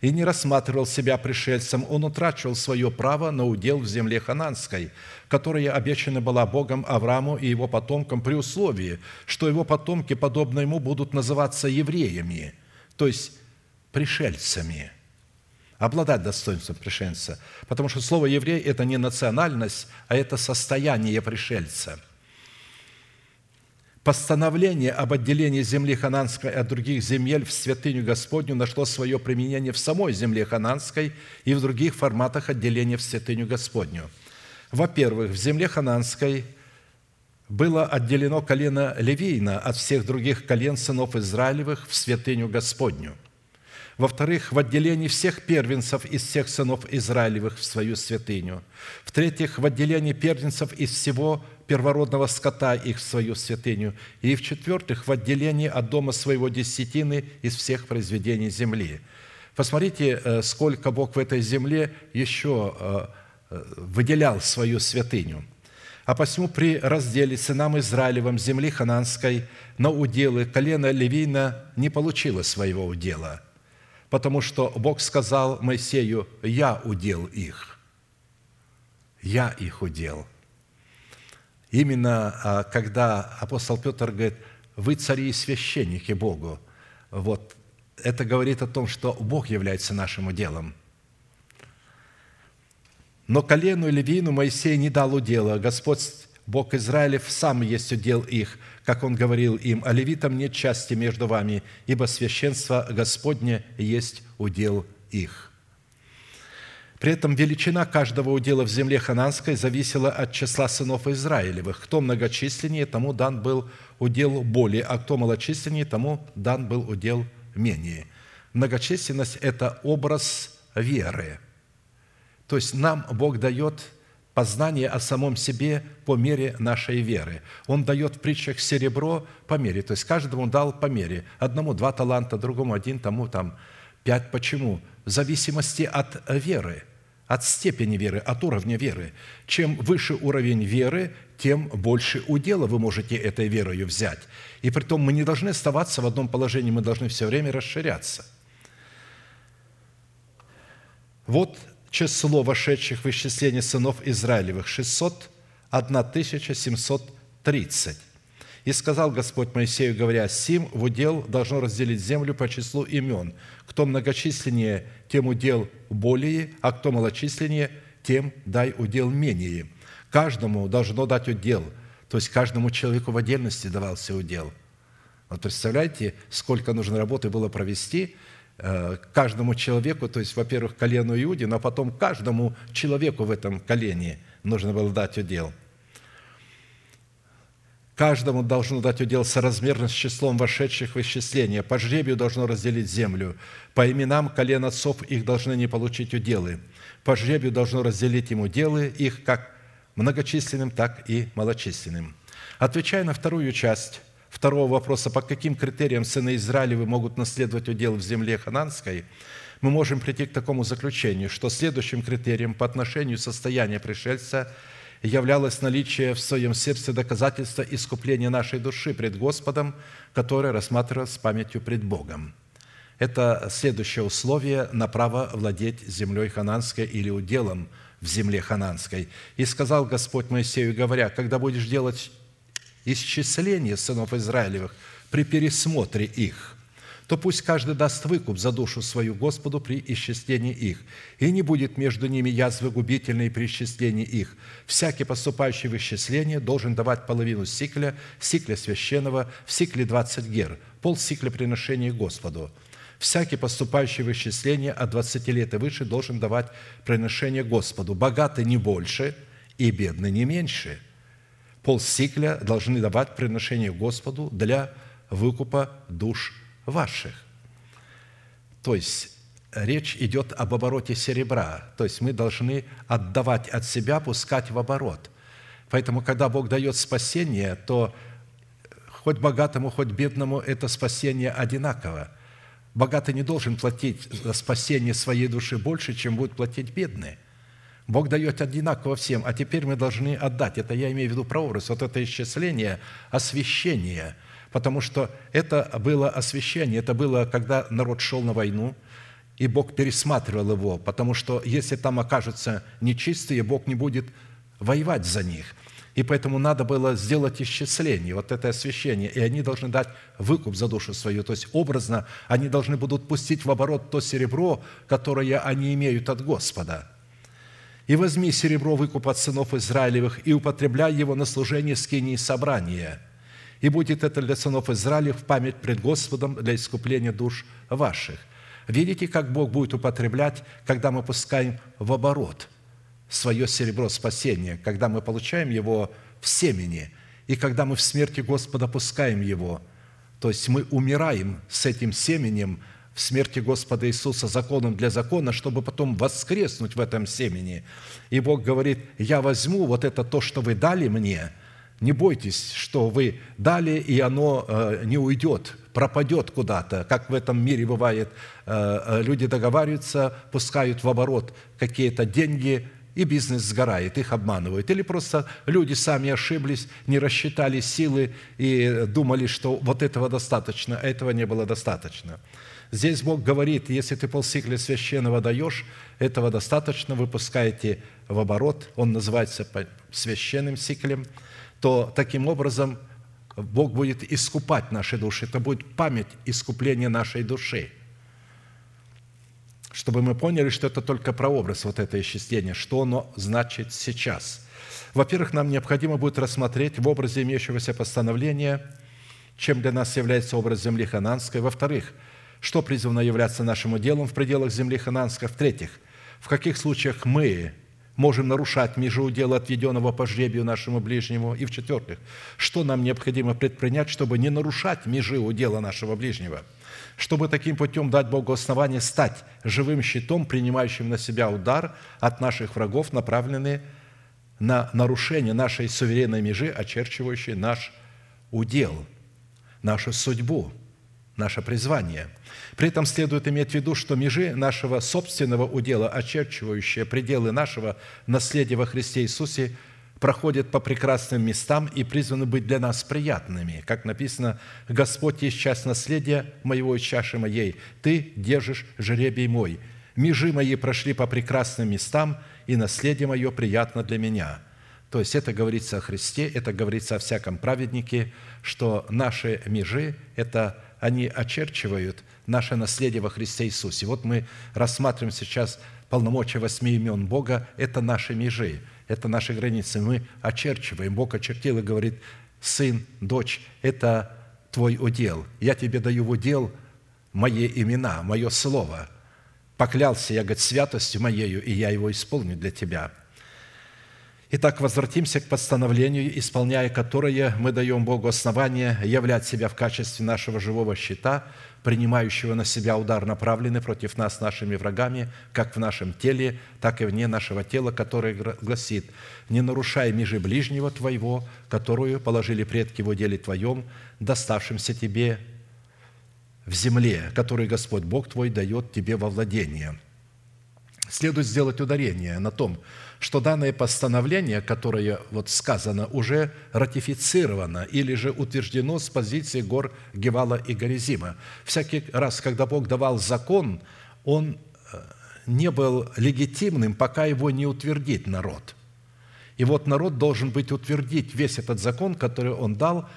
и не рассматривал себя пришельцем, он утрачивал свое право на удел в земле Ханаанской, которая обещана была Богом Аврааму и его потомкам при условии, что его потомки, подобно ему, будут называться евреями, то есть пришельцами». Обладать достоинством пришельца, потому что слово «еврей» – это не национальность, а это состояние пришельца. Постановление об отделении земли Ханаанской от других земель в святыню Господню нашло свое применение в самой земле Ханаанской и в других форматах отделения в святыню Господню. Во-первых, в земле Ханаанской было отделено колено Левийно от всех других колен сынов Израилевых в святыню Господню. Во-вторых, в отделении всех первенцев из всех сынов Израилевых в свою святыню. В-третьих, в отделении первенцев из всего первородного скота их в свою святыню. И в-четвертых, в отделении от дома своего десятины из всех произведений земли. Посмотрите, сколько Бог в этой земле еще выделял свою святыню. А посему при разделе сынам Израилевым земли Ханаанской на уделы колено Левийна не получило своего удела, потому что Бог сказал Моисею: «Я удел их, я их удел». Именно когда апостол Петр говорит: «Вы цари и священники Богу», вот это говорит о том, что Бог является нашим уделом. Но колену Левину Моисей не дал удела, Господь Бог Израилев сам есть удел их, как Он говорил им: «А левитам нет части между вами, ибо священство Господне есть удел их». При этом величина каждого удела в земле Ханаанской зависела от числа сынов Израилевых. Кто многочисленнее, тому дан был удел более, а кто малочисленнее, тому дан был удел менее. Многочисленность – это образ веры. То есть нам Бог дает познание о самом себе по мере нашей веры. Он дает в притчах серебро по мере, то есть каждому дал по мере. Одному 2 таланта, другому 1, тому там 5 почему? В зависимости от веры, от степени веры, от уровня веры. Чем выше уровень веры, тем больше удела вы можете этой верою взять. И притом мы не должны оставаться в одном положении, мы должны все время расширяться. Вот число вошедших в исчисление сынов Израилевых – 601 730. И сказал Господь Моисею, говоря, «Сим в удел должно разделить землю по числу имен. Кто многочисленнее, тем удел более, а кто малочисленнее, тем дай удел менее». Каждому должно дать удел, то есть каждому человеку в отдельности давался удел. Вот представляете, сколько нужно работы было провести каждому человеку, то есть, во-первых, колену Иудину, а потом каждому человеку в этом колене нужно было дать удел. Каждому должно дать удел соразмерно с числом вошедших в исчисление. По жребию должно разделить землю. По именам колен отцов их должны не получить уделы. По жребию должно разделить им уделы их как многочисленным, так и малочисленным. Отвечая на вторую часть второго вопроса, по каким критериям сыны Израилевы могут наследовать удел в земле хананской, мы можем прийти к такому заключению, что следующим критерием по отношению состояния пришельца – являлось наличие в своем сердце доказательства искупления нашей души пред Господом, которое рассматривалось с памятью пред Богом. Это следующее условие на право владеть землей хананской или уделом в земле хананской. «И сказал Господь Моисею, говоря, когда будешь делать исчисление сынов Израилевых при пересмотре их, то пусть каждый даст выкуп за душу свою Господу при исчислении их, и не будет между ними язвы губительной при исчислении их. Всякий поступающий в исчисление должен давать половину сикля, сикля священного, в сикле 20 гер, полсикля приношения Господу. Всякий поступающий в исчисление от 20 лет и выше должен давать приношение Господу. Богатый не больше и бедный не меньше. Полсикля должны давать приношение Господу для выкупа душ ваших». То есть речь идет об обороте серебра. То есть мы должны отдавать от себя, пускать в оборот. Поэтому, когда Бог дает спасение, то хоть богатому, хоть бедному это спасение одинаково. Богатый не должен платить за спасение своей души больше, чем будет платить бедный. Бог дает одинаково всем, а теперь мы должны отдать. Это я имею в виду прообраз, вот это исчисление, освящение. Потому что это было освящение, это было, когда народ шел на войну, и Бог пересматривал его, потому что если там окажутся нечистые, Бог не будет воевать за них. И поэтому надо было сделать исчисление, вот это освящение, и они должны дать выкуп за душу свою. То есть образно они должны будут пустить в оборот то серебро, которое они имеют от Господа. «И возьми серебро выкуп от сынов Израилевых, и употребляй его на служение скинии собрания». И будет это для сынов Израиля в память пред Господом для искупления душ ваших. Видите, как Бог будет употреблять, когда мы пускаем в оборот свое серебро спасения, когда мы получаем его в семени, и когда мы в смерти Господа пускаем его. То есть мы умираем с этим семенем в смерти Господа Иисуса законом для закона, чтобы потом воскреснуть в этом семени. И Бог говорит, «Я возьму вот это то, что вы дали мне». Не бойтесь, что вы дали, и оно не уйдет, пропадет куда-то. Как в этом мире бывает, люди договариваются, пускают в оборот какие-то деньги, и бизнес сгорает, их обманывают. Или просто люди сами ошиблись, не рассчитали силы и думали, что вот этого достаточно, а этого не было достаточно. Здесь Бог говорит, если ты полсикля священного даешь, этого достаточно, вы пускаете в оборот, он называется священным сиклем, то таким образом Бог будет искупать наши души. Это будет память искупления нашей души. Чтобы мы поняли, что это только прообраз, вот это исчисление, что оно значит сейчас. Во-первых, нам необходимо будет рассмотреть в образе имеющегося постановления, чем для нас является образ земли хананской. Во-вторых, что призвано являться нашим уделом в пределах земли хананской. В-третьих, в каких случаях мы можем нарушать межеудел, отведенного по жребию нашему ближнему. И в-четвертых, что нам необходимо предпринять, чтобы не нарушать межеудела нашего ближнего, чтобы таким путем дать Богу основание стать живым щитом, принимающим на себя удар от наших врагов, направленный на нарушение нашей суверенной межи, очерчивающей наш удел, нашу судьбу. наше призвание. При этом следует иметь в виду, что межи нашего собственного удела, очерчивающие пределы нашего наследия во Христе Иисусе, проходят по прекрасным местам и призваны быть для нас приятными. Как написано: «Господь есть часть наследия моего и чаши моей, ты держишь жребий мой. Межи мои прошли по прекрасным местам, и наследие мое приятно для меня». То есть это говорится о Христе, это говорится о всяком праведнике, что наши межи – это они очерчивают наше наследие во Христе Иисусе. Вот мы рассматриваем сейчас полномочия 8 имен Бога – это наши межи, это наши границы. Мы очерчиваем. Бог очертил и говорит: «Сын, дочь, это твой удел. Я тебе даю в удел мои имена, мое слово. Поклялся я, говорит, святостью моею, и я его исполню для тебя». Итак, возвратимся к постановлению, исполняя которое мы даем Богу основание являть себя в качестве нашего живого щита, принимающего на себя удар, направленный против нас нашими врагами, как в нашем теле, так и вне нашего тела, которое гласит: «Не нарушай межи ближнего твоего, которую положили предки в уделе твоем, доставшимся тебе в земле, которую Господь Бог твой дает тебе во владение». Следует сделать ударение на том, что данное постановление, которое вот сказано, уже ратифицировано или же утверждено с позиции гор Гевала и Горизима. Всякий раз, когда Бог давал закон, он не был легитимным, пока его не утвердит народ. И вот народ должен быть утвердить весь этот закон, который он дал.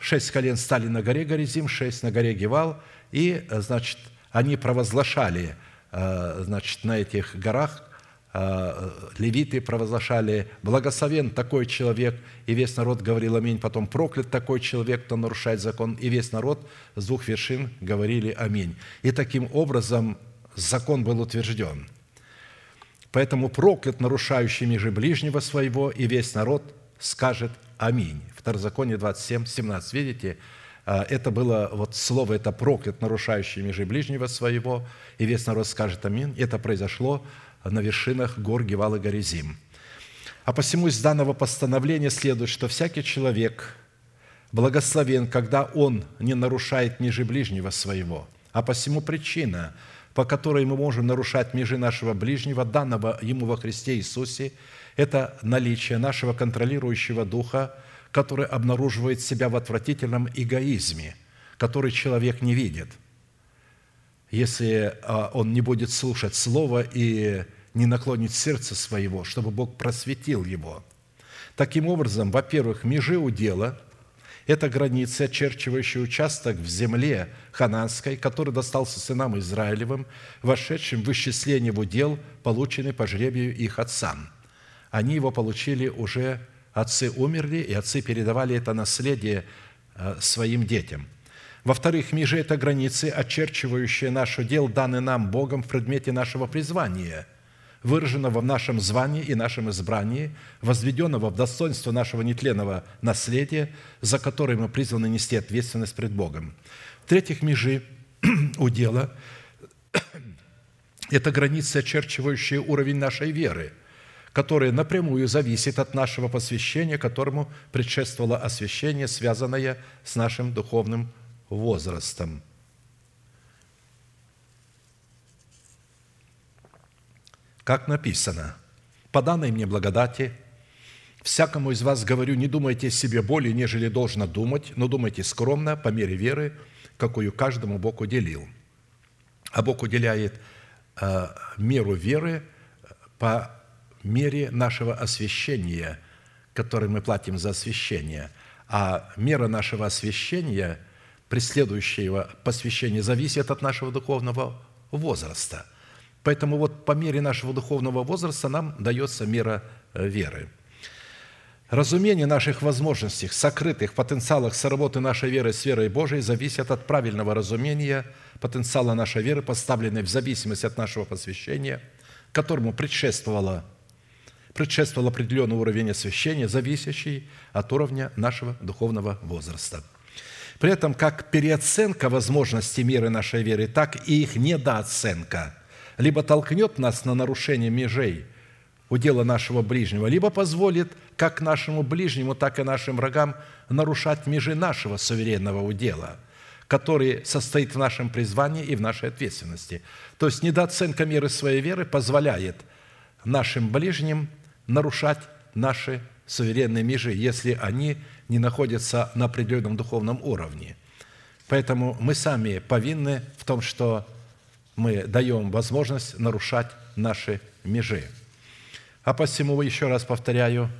6 колен стали на горе Горизим, 6 на горе Гевал, и, значит, они провозглашали, значит, на этих горах левиты провозглашали: «Благословен такой человек», и весь народ говорил «Аминь», потом «Проклят такой человек, кто нарушает закон», и весь народ с двух вершин говорили «Аминь». И таким образом закон был утвержден. «Поэтому проклят нарушающий межи ближнего своего, и весь народ скажет Аминь». Второзаконие 27:17. Видите, это было вот слово, это проклят, нарушающий межи ближнего своего, и весь народ скажет аминь. Это произошло на вершинах гор Гевал и Горизим. А посему из данного постановления следует, что всякий человек благословен, когда он не нарушает межи ближнего своего. А посему причина, по которой мы можем нарушать межи нашего ближнего, данного ему во Христе Иисусе, это наличие нашего контролирующего духа, который обнаруживает себя в отвратительном эгоизме, который человек не видит, если он не будет слушать Слово и не наклонит сердце своего, чтобы Бог просветил его. Таким образом, во-первых, межи удела – это границы, очерчивающие участок в земле ханаанской, который достался сынам Израилевым, вошедшим в исчисление в удел, полученный по жребию их отцам. Они его получили уже. Отцы умерли, и отцы передавали это наследие своим детям. Во-вторых, межи – это границы, очерчивающие наш удел, данный нам Богом в предмете нашего призвания, выраженного в нашем звании и нашем избрании, возведенного в достоинство нашего нетленного наследия, за которое мы призваны нести ответственность пред Богом. В-третьих, межи удела – это границы, очерчивающие уровень нашей веры, которое напрямую зависит от нашего посвящения, которому предшествовало освящение, связанное с нашим духовным возрастом. Как написано: «По данной мне благодати, всякому из вас говорю, не думайте о себе более, нежели должно думать, но думайте скромно, по мере веры, какую каждому Бог уделил». А Бог уделяет меру веры по мере нашего освящения, который мы платим за освящение. А мера нашего освящения, преследующего посвящение, зависит от нашего духовного возраста. Поэтому вот по мере нашего духовного возраста нам дается мера веры. Разумение наших возможностей, сокрытых потенциалах соработы нашей веры с верой Божией зависит от правильного разумения потенциала нашей веры, поставленной в зависимость от нашего посвящения, которому предшествовал определенный уровень освящения, зависящий от уровня нашего духовного возраста. При этом как переоценка возможностей меры нашей веры, так и их недооценка либо толкнет нас на нарушение межей удела нашего ближнего, либо позволит как нашему ближнему, так и нашим врагам нарушать межи нашего суверенного удела, который состоит в нашем призвании и в нашей ответственности. То есть недооценка меры своей веры позволяет нашим ближним нарушать наши суверенные межи, если они не находятся на определенном духовном уровне. Поэтому мы сами повинны в том, что мы даем возможность нарушать наши межи. А посему, еще раз повторяю,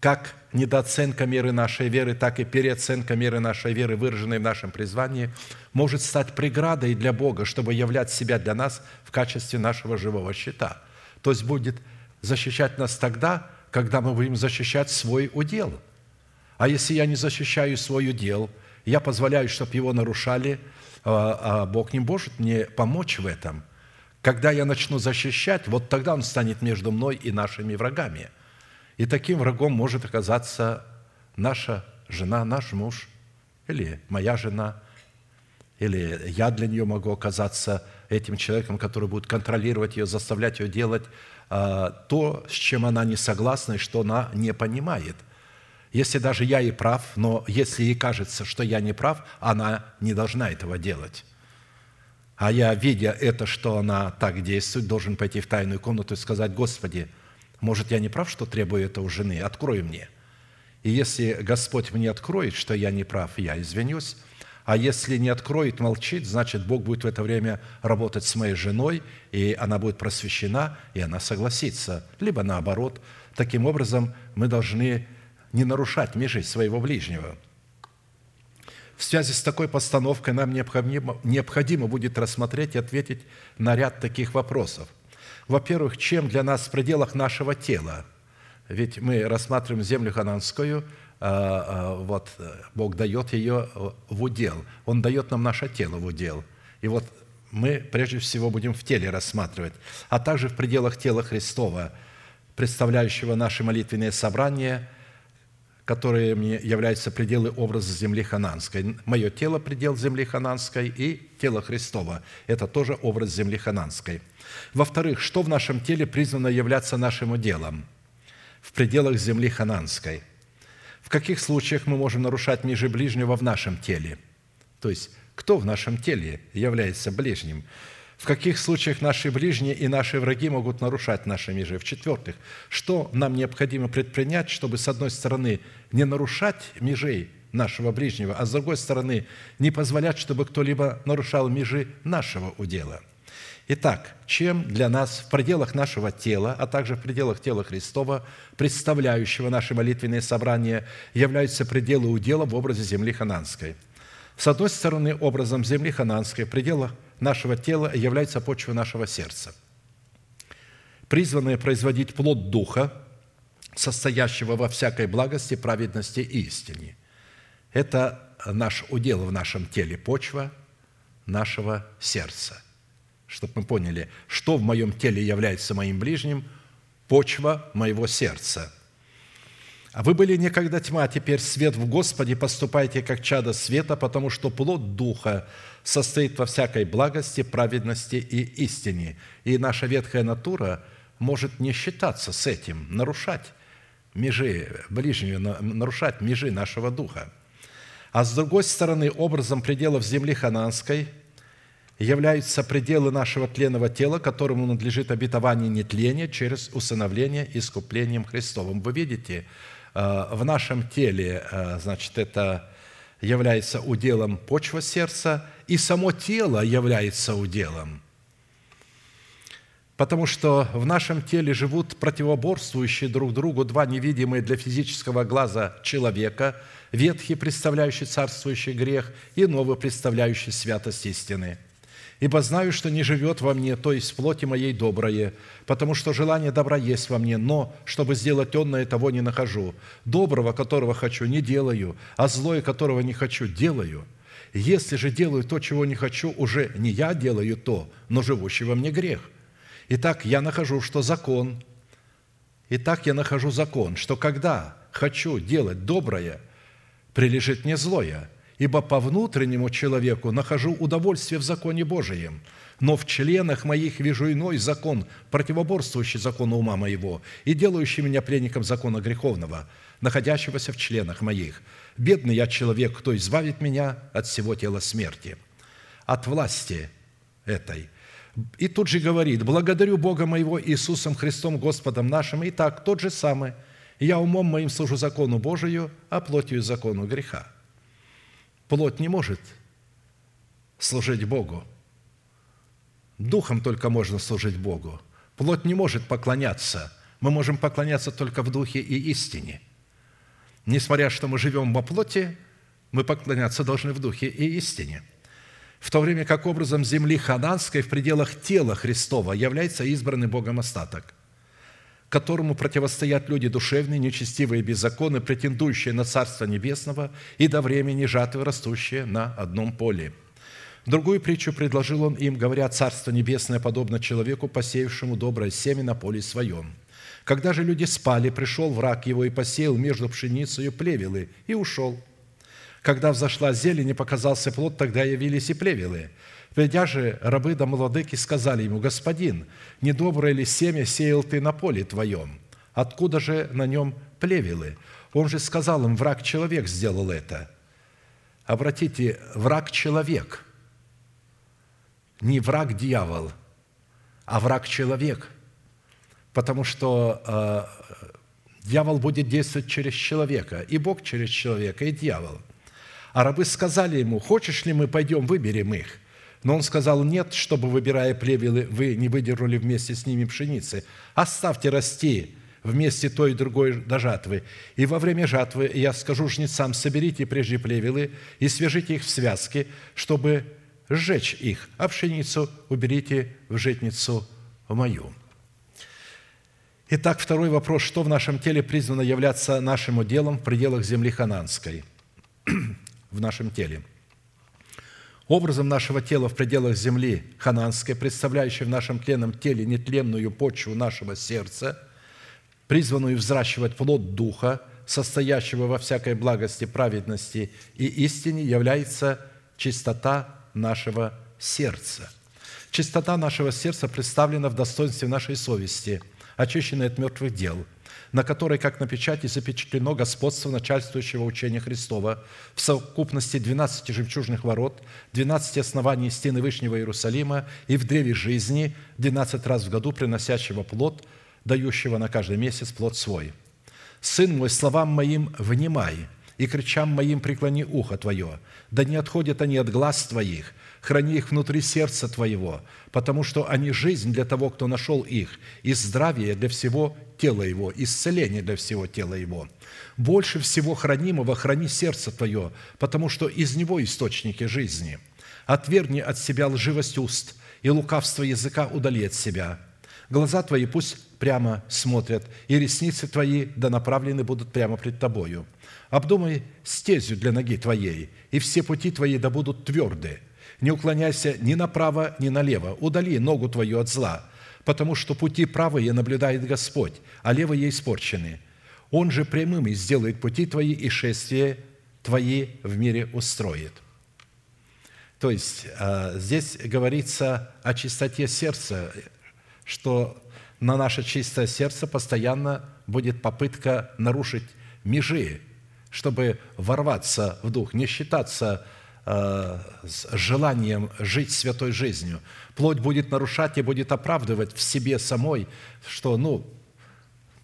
как недооценка меры нашей веры, так и переоценка меры нашей веры, выраженной в нашем призвании, может стать преградой для Бога, чтобы являть себя для нас в качестве нашего живого щита. То есть будет защищать нас тогда, когда мы будем защищать свой удел. А если я не защищаю свой удел, я позволяю, чтобы его нарушали, а Бог не может мне помочь в этом. Когда я начну защищать, вот тогда он станет между мной и нашими врагами. И таким врагом может оказаться наша жена, наш муж, или моя жена, или я для нее могу оказаться этим человеком, который будет контролировать ее, заставлять ее делать то, с чем она не согласна и что она не понимает. Если даже я и прав, но если ей кажется, что я не прав, она не должна этого делать. А я, видя это, что она так действует, должен пойти в тайную комнату и сказать: «Господи, может, я не прав, что требую это у жены? Открой мне». И если Господь мне откроет, что я не прав, я извинюсь. А если не откроет, молчит, значит, Бог будет в это время работать с моей женой, и она будет просвещена, и она согласится. Либо наоборот. Таким образом, мы должны не нарушать межи своего ближнего. В связи с такой постановкой нам необходимо будет рассмотреть и ответить на ряд таких вопросов. Во-первых, чем для нас в пределах нашего тела? Ведь мы рассматриваем землю Ханаанскую, вот Бог дает ее в удел, Он дает нам наше тело в удел. И вот мы прежде всего будем в теле рассматривать, а также в пределах тела Христова, представляющего наши молитвенные собрания, которыми являются пределы образа земли Ханаанской. Мое тело – предел земли Ханаанской, и тело Христово – это тоже образ земли Ханаанской. Во-вторых, что в нашем теле призвано являться нашим уделом в пределах земли Ханаанской? В каких случаях мы можем нарушать межи ближнего в нашем теле? То есть, кто в нашем теле является ближним? В каких случаях наши ближние и наши враги могут нарушать наши межи? В-четвертых, что нам необходимо предпринять, чтобы, с одной стороны, не нарушать межей нашего ближнего, а с другой стороны, не позволять, чтобы кто-либо нарушал межи нашего удела? Итак, чем для нас в пределах нашего тела, а также в пределах тела Христова, представляющего наши молитвенные собрания, являются пределы удела в образе земли Ханаанской? С одной стороны, образом земли Ханаанской в пределах нашего тела является почва нашего сердца, призванная производить плод Духа, состоящего во всякой благости, праведности и истине. Это наш удел в нашем теле, почва нашего сердца. Чтобы мы поняли, что в моем теле является моим ближним, почва моего сердца. «А вы были некогда тьма, а теперь свет в Господе, поступайте, как чадо света, потому что плод Духа состоит во всякой благости, праведности и истине». И наша ветхая натура может не считаться с этим, нарушать межи ближнего, нарушать межи нашего Духа. А с другой стороны, образом пределов земли Ханаанской являются пределы нашего тленного тела, которому надлежит обетование нетления через усыновление искуплением Христовым. Вы видите, в нашем теле, значит, это является уделом почва сердца, и само тело является уделом. Потому что в нашем теле живут противоборствующие друг другу два невидимые для физического глаза человека, ветхий, представляющий царствующий грех, и новый, представляющий святость истины. «Ибо знаю, что не живет во мне, то есть в плоти моей доброе, потому что желание добра есть во мне, но, чтобы сделать онное, того не нахожу. Доброго, которого хочу, не делаю, а злое, которого не хочу, делаю. Если же делаю то, чего не хочу, уже не я делаю то, но живущий во мне грех. Итак, я нахожу, что закон. Что когда хочу делать доброе, прилежит мне злое. Ибо по внутреннему человеку нахожу удовольствие в законе Божием, но в членах моих вижу иной закон, противоборствующий закону ума моего и делающий меня пленником закона греховного, находящегося в членах моих. Бедный я человек, кто избавит меня от всего тела смерти, от власти этой». И тут же говорит: «Благодарю Бога моего Иисусом Христом Господом нашим, и так тот же самый, я умом моим служу закону Божию, а плотью закону греха». Плоть не может служить Богу. Духом только можно служить Богу. Плоть не может поклоняться. Мы можем поклоняться только в духе и истине. Несмотря, что мы живем во плоти, мы поклоняться должны в духе и истине. В то время как образом земли хананской в пределах тела Христова является избранный Богом остаток, которому противостоят люди душевные, нечестивые, беззаконные, претендующие на Царство Небесного и до времени жатвы, растущие на одном поле. Другую притчу предложил он им, говоря: «Царство Небесное подобно человеку, посеявшему доброе семя на поле своем. Когда же люди спали, пришел враг его и посеял между пшеницей плевелы, и ушел. Когда взошла зелень и показался плод, тогда явились и плевелы. Придя же рабы до владыки, сказали ему: „Господин, недоброе ли семя сеял ты на поле твоем? Откуда же на нем плевелы?“ Он же сказал им: „Враг-человек сделал это“». Обратите, враг-человек, не враг-дьявол, а враг-человек, потому что дьявол будет действовать через человека, и Бог через человека, и дьявол. А рабы сказали ему: „Хочешь ли мы пойдем, выберем их?“ Но он сказал: „Нет, чтобы, выбирая плевелы, вы не выдернули вместе с ними пшеницы. Оставьте расти вместе той и другой до жатвы. И во время жатвы я скажу жнецам: „Соберите прежде плевелы и свяжите их в связки, чтобы сжечь их, а пшеницу уберите в житницу мою“». Итак, второй вопрос: что в нашем теле призвано являться нашим уделом в пределах земли хананской? В нашем теле. Образом нашего тела в пределах земли хананской, представляющей в нашем тленном теле нетленную почву нашего сердца, призванную взращивать плод Духа, состоящего во всякой благости, праведности и истине, является чистота нашего сердца. Чистота нашего сердца представлена в достоинстве нашей совести, очищенной от мертвых дел, на которой, как на печати, запечатлено господство начальствующего учения Христова в совокупности 12 жемчужных ворот, 12 оснований стены Вышнего Иерусалима и в древе жизни 12 раз в году приносящего плод, дающего на каждый месяц плод свой. «Сын мой, словам моим внимай, и к речам моим преклони ухо твое, да не отходят они от глаз твоих, храни их внутри сердца твоего, потому что они жизнь для того, кто нашел их, и здравие для всего тела его, исцеление для всего тела его. Больше всего хранимого храни сердце твое, потому что из него источники жизни. Отвергни от себя лживость уст, и лукавство языка удали от себя. Глаза твои пусть прямо смотрят, и ресницы твои да направлены будут прямо пред тобою. Обдумай стезю для ноги твоей, и все пути твои да будут тверды. Не уклоняйся ни направо, ни налево, удали ногу твою от зла, потому что пути правые наблюдает Господь, а левые испорчены. Он же прямыми сделает пути твои, и шествия твои в мире устроит». То есть здесь говорится о чистоте сердца, что на наше чистое сердце постоянно будет попытка нарушить межи, чтобы ворваться в дух, не считаться с желанием жить святой жизнью. Плоть будет нарушать и будет оправдывать в себе самой, что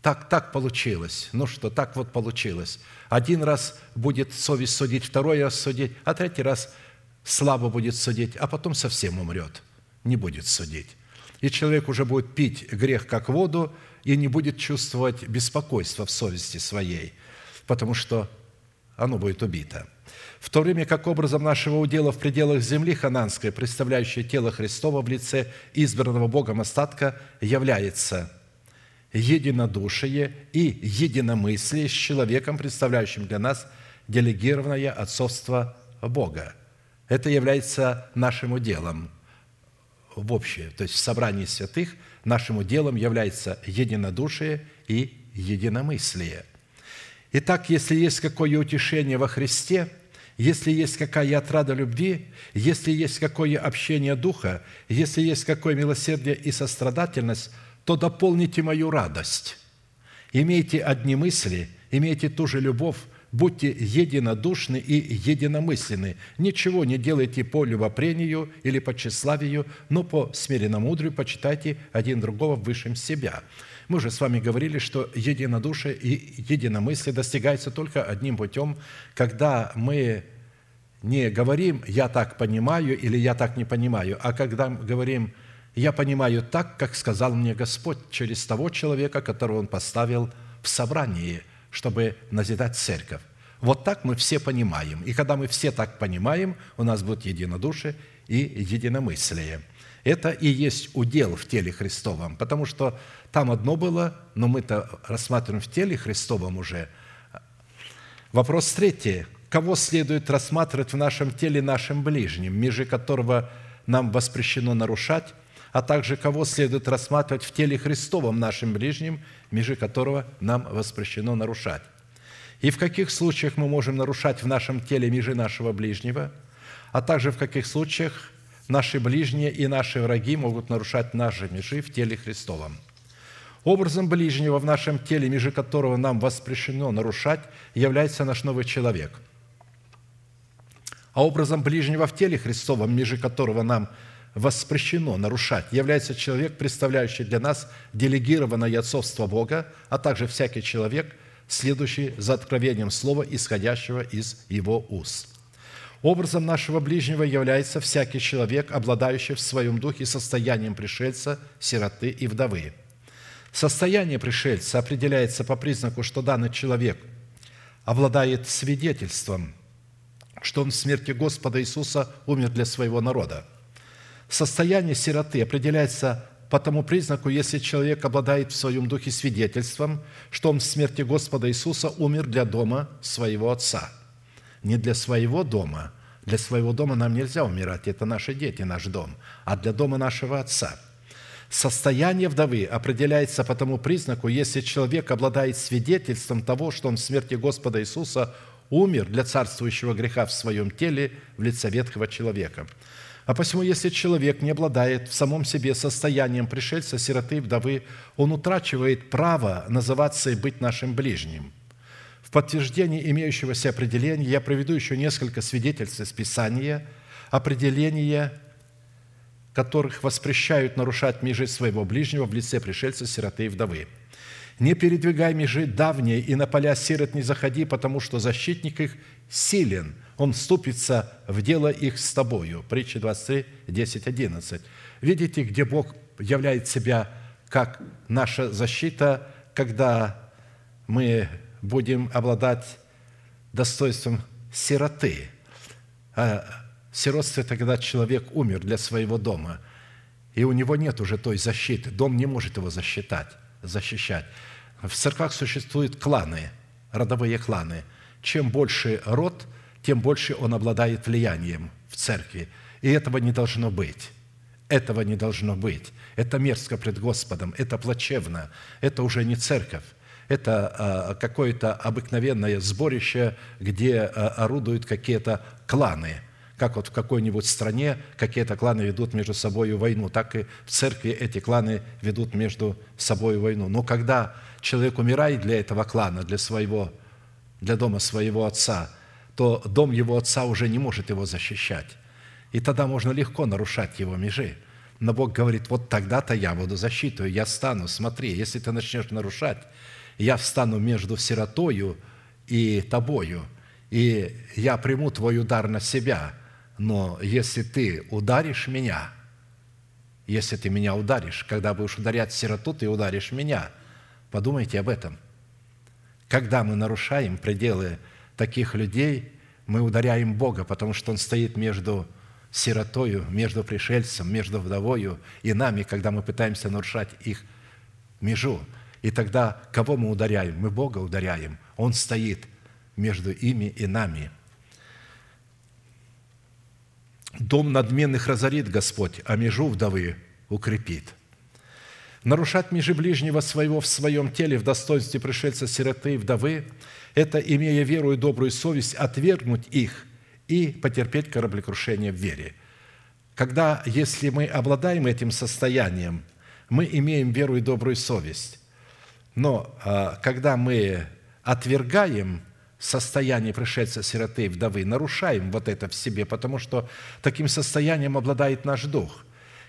так получилось, так вот получилось. Один раз будет совесть судить, второй раз судить, а третий раз слабо будет судить, а потом совсем умрет, не будет судить. И человек уже будет пить грех как воду и не будет чувствовать беспокойства в совести своей, потому что оно будет убито. В то время как образом нашего удела в пределах земли хананской, представляющей тело Христова в лице избранного Богом остатка, является единодушие и единомыслие с человеком, представляющим для нас делегированное отцовство Бога. Это является нашим уделом в общее, то есть в собрании святых нашим уделом является единодушие и единомыслие. Итак, если есть какое утешение во Христе, если есть какая отрада любви, если есть какое общение духа, если есть какое милосердие и сострадательность, то дополните мою радость. Имейте одни мысли, имейте ту же любовь, будьте единодушны и единомысленны. Ничего не делайте по любопрению или по тщеславию, но по смиренномудрию почитайте один другого высшим себя». Мы же с вами говорили, что единодушие и единомыслие достигается только одним путем, когда мы не говорим «я так понимаю» или «я так не понимаю», а когда говорим «я понимаю так, как сказал мне Господь через того человека, которого Он поставил в собрании, чтобы назидать церковь». Вот так мы все понимаем. И когда мы все так понимаем, у нас будет единодушие и единомыслие. Это и есть удел в теле Христовом, потому что там одно было, но мы-то рассматриваем в теле Христовом уже. Вопрос третий. Кого следует рассматривать в нашем теле нашим ближним, межи которого нам воспрещено нарушать, а также кого следует рассматривать в теле Христовом нашим ближним, межи которого нам воспрещено нарушать? И в каких случаях мы можем нарушать в нашем теле межи нашего ближнего, а также в каких случаях наши ближние и наши враги могут нарушать наши межи в теле Христовом. Образом ближнего в нашем теле, межи которого нам воспрещено нарушать, является наш новый человек. А образом ближнего в теле Христовом, межи которого нам воспрещено нарушать, является человек, представляющий для нас делегированное отцовство Бога, а также всякий человек, следующий за откровением слова, исходящего из его уст. Образом нашего ближнего является всякий человек, обладающий в своем духе состоянием пришельца, сироты и вдовы. Состояние пришельца определяется по признаку, что данный человек обладает свидетельством, что он в смерти Господа Иисуса умер для своего народа. Состояние сироты определяется по тому признаку, если человек обладает в своем духе свидетельством, что он в смерти Господа Иисуса умер для дома своего отца. Не для своего дома. Для своего дома нам нельзя умирать. Это наши дети, наш дом. А для дома нашего отца. Состояние вдовы определяется по тому признаку, если человек обладает свидетельством того, что он в смерти Господа Иисуса умер для царствующего греха в своем теле в лице ветхого человека. А посему, если человек не обладает в самом себе состоянием пришельца, сироты, вдовы, он утрачивает право называться и быть нашим ближним. В подтверждении имеющегося определения я приведу еще несколько свидетельств из Писания, определения которых воспрещают нарушать межи своего ближнего в лице пришельца, сироты и вдовы. «Не передвигай межи давние, и на поля сирот не заходи, потому что защитник их силен, он вступится в дело их с тобою». Притчи 23, 10, 11. Видите, где Бог являет себя как наша защита, когда мы будем обладать достоинством сироты. А сиротство – это когда человек умер для своего дома, и у него нет уже той защиты. Дом не может его защищать. В церквах существуют кланы, родовые кланы. Чем больше род, тем больше он обладает влиянием в церкви. И этого не должно быть. Этого не должно быть. Это мерзко пред Господом, это плачевно, это уже не церковь. Это какое-то обыкновенное сборище, где орудуют какие-то кланы. Как вот в какой-нибудь стране какие-то кланы ведут между собой войну, так и в церкви эти кланы ведут между собой войну. Но когда человек умирает для этого клана, для дома своего отца, то дом его отца уже не может его защищать. И тогда можно легко нарушать его межи. Но Бог говорит: вот тогда-то я буду защиту, я стану, смотри, если ты начнешь нарушать, я встану между сиротою и тобою, и я приму твой удар на себя. Но если ты ударишь меня, когда будешь ударять сироту, ты ударишь меня. Подумайте об этом. Когда мы нарушаем пределы таких людей, мы ударяем Бога, потому что Он стоит между сиротою, между пришельцем, между вдовою и нами, когда мы пытаемся нарушать их межу. И тогда кого мы ударяем? Мы Бога ударяем. Он стоит между ими и нами. Дом надменных разорит Господь, а межу вдовы укрепит. Нарушать межи ближнего своего в своем теле в достоинстве пришельца, сироты и вдовы – это, имея веру и добрую совесть, отвергнуть их и потерпеть кораблекрушение в вере. Когда, если мы обладаем этим состоянием, мы имеем веру и добрую совесть. Но когда мы отвергаем состояние пришельца, сироты и вдовы, нарушаем вот это в себе, потому что таким состоянием обладает наш дух.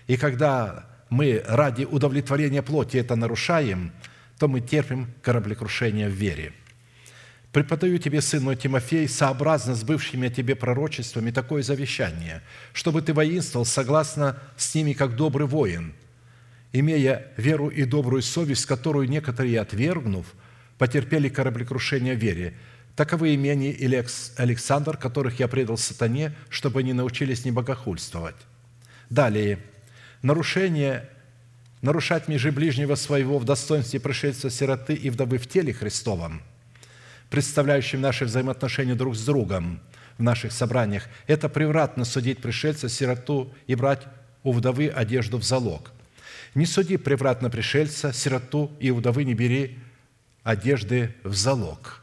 И когда мы ради удовлетворения плоти это нарушаем, то мы терпим кораблекрушение в вере. «Преподаю тебе, сыну Тимофей, сообразно с бывшими о тебе пророчествами такое завещание, чтобы ты воинствовал согласно с ними, как добрый воин, имея веру и добрую совесть, которую некоторые, отвергнув, потерпели кораблекрушение в вере. Таковы Евмений и Александр, которых я предал сатане, чтобы они научились не богохульствовать». Далее. «Нарушать межи ближнего своего в достоинстве пришельца сироты и вдовы в теле Христовом, представляющим наши взаимоотношения друг с другом в наших собраниях, это превратно судить пришельца, сироту и брать у вдовы одежду в залог. Не суди превратно пришельца, сироту и у вдовы не бери одежды в залог».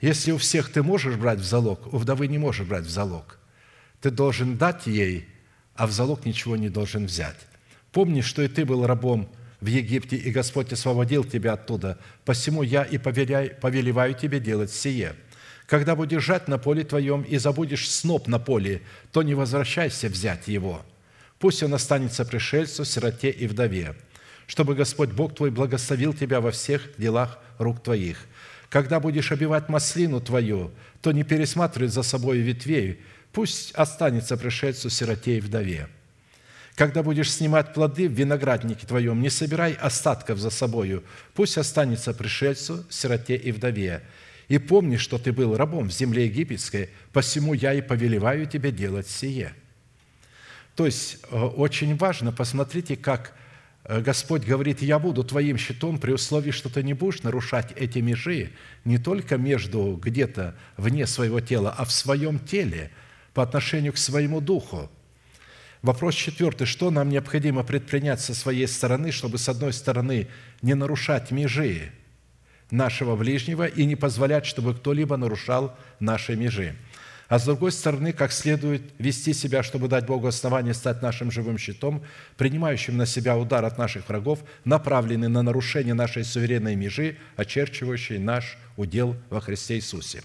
Если у всех ты можешь брать в залог, у вдовы не можешь брать в залог. Ты должен дать ей, а в залог ничего не должен взять. Помни, что и ты был рабом в Египте, и Господь освободил тебя оттуда, посему я и повелеваю тебе делать сие. Когда будешь жать на поле твоем и забудешь сноп на поле, то не возвращайся взять его. Пусть он останется пришельцу, сироте и вдове, чтобы Господь Бог твой благословил тебя во всех делах рук твоих. Когда будешь обивать маслину твою, то не пересматривай за собой ветвей, пусть останется пришельцу, сироте и вдове. Когда будешь снимать плоды в винограднике твоем, не собирай остатков за собою, пусть останется пришельцу, сироте и вдове. И помни, что ты был рабом в земле египетской, посему я и повелеваю тебе делать сие». То есть, очень важно, посмотрите, как Господь говорит: «Я буду твоим щитом при условии, что ты не будешь нарушать эти межи не только между где-то вне своего тела, а в своем теле по отношению к своему духу». Вопрос 4. Что нам необходимо предпринять со своей стороны, чтобы, с одной стороны, не нарушать межи нашего ближнего и не позволять, чтобы кто-либо нарушал наши межи, а с другой стороны, как следует вести себя, чтобы дать Богу основание стать нашим живым щитом, принимающим на себя удар от наших врагов, направленный на нарушение нашей суверенной межи, очерчивающей наш удел во Христе Иисусе.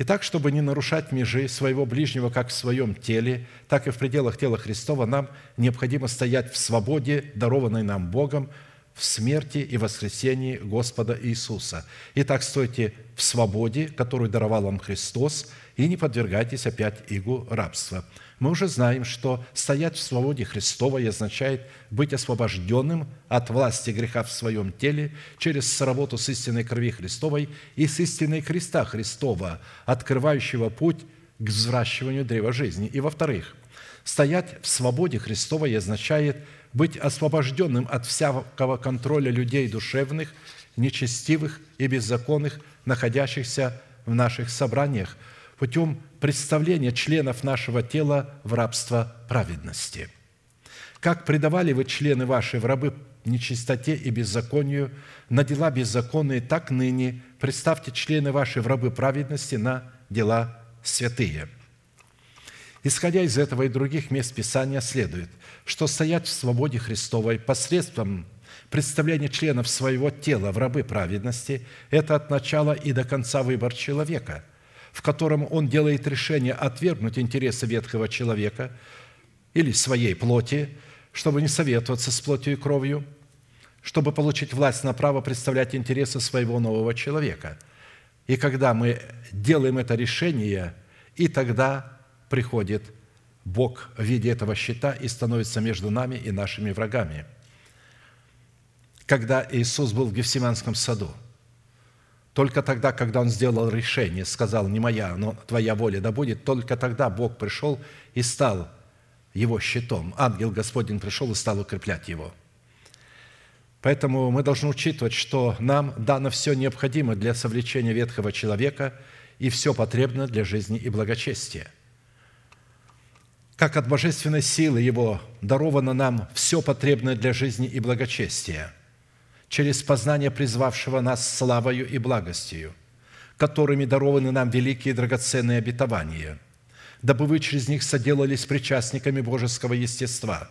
Итак, чтобы не нарушать межи своего ближнего как в своем теле, так и в пределах тела Христова, нам необходимо стоять в свободе, дарованной нам Богом, в смерти и воскресении Господа Иисуса. Итак, стойте в свободе, которую даровал вам Христос, и не подвергайтесь опять игу рабства. Мы уже знаем, что стоять в свободе Христовой означает быть освобожденным от власти греха в своем теле через работу с истинной крови Христовой и с истинной креста Христова, открывающего путь к взращиванию древа жизни. И во-вторых, стоять в свободе Христовой означает быть освобожденным от всякого контроля людей душевных, нечестивых и беззаконных, находящихся в наших собраниях, путем представления членов нашего тела в рабство праведности. Как предавали вы, члены ваши, в рабы нечистоте и беззаконию, на дела беззаконные, так ныне представьте члены ваши в рабы праведности на дела святые». Исходя из этого и других мест Писания следует, что стоять в свободе Христовой посредством представления членов своего тела в рабы праведности – это от начала и до конца выбор человека, в котором он делает решение отвергнуть интересы ветхого человека или своей плоти, чтобы не советоваться с плотью и кровью, чтобы получить власть на право представлять интересы своего нового человека. И когда мы делаем это решение, и тогда приходит Бог в виде этого щита и становится между нами и нашими врагами. Когда Иисус был в Гефсиманском саду, только тогда, когда Он сделал решение, сказал: «Не моя, но твоя воля да будет», только тогда Бог пришел и стал Его щитом. Ангел Господень пришел и стал укреплять Его. Поэтому мы должны учитывать, что нам дано все необходимое для совлечения ветхого человека и все потребно для жизни и благочестия. Как от божественной силы Его даровано нам все потребное для жизни и благочестия, через познание призвавшего нас славою и благостью, которыми дарованы нам великие драгоценные обетования, дабы вы через них соделались причастниками божеского естества,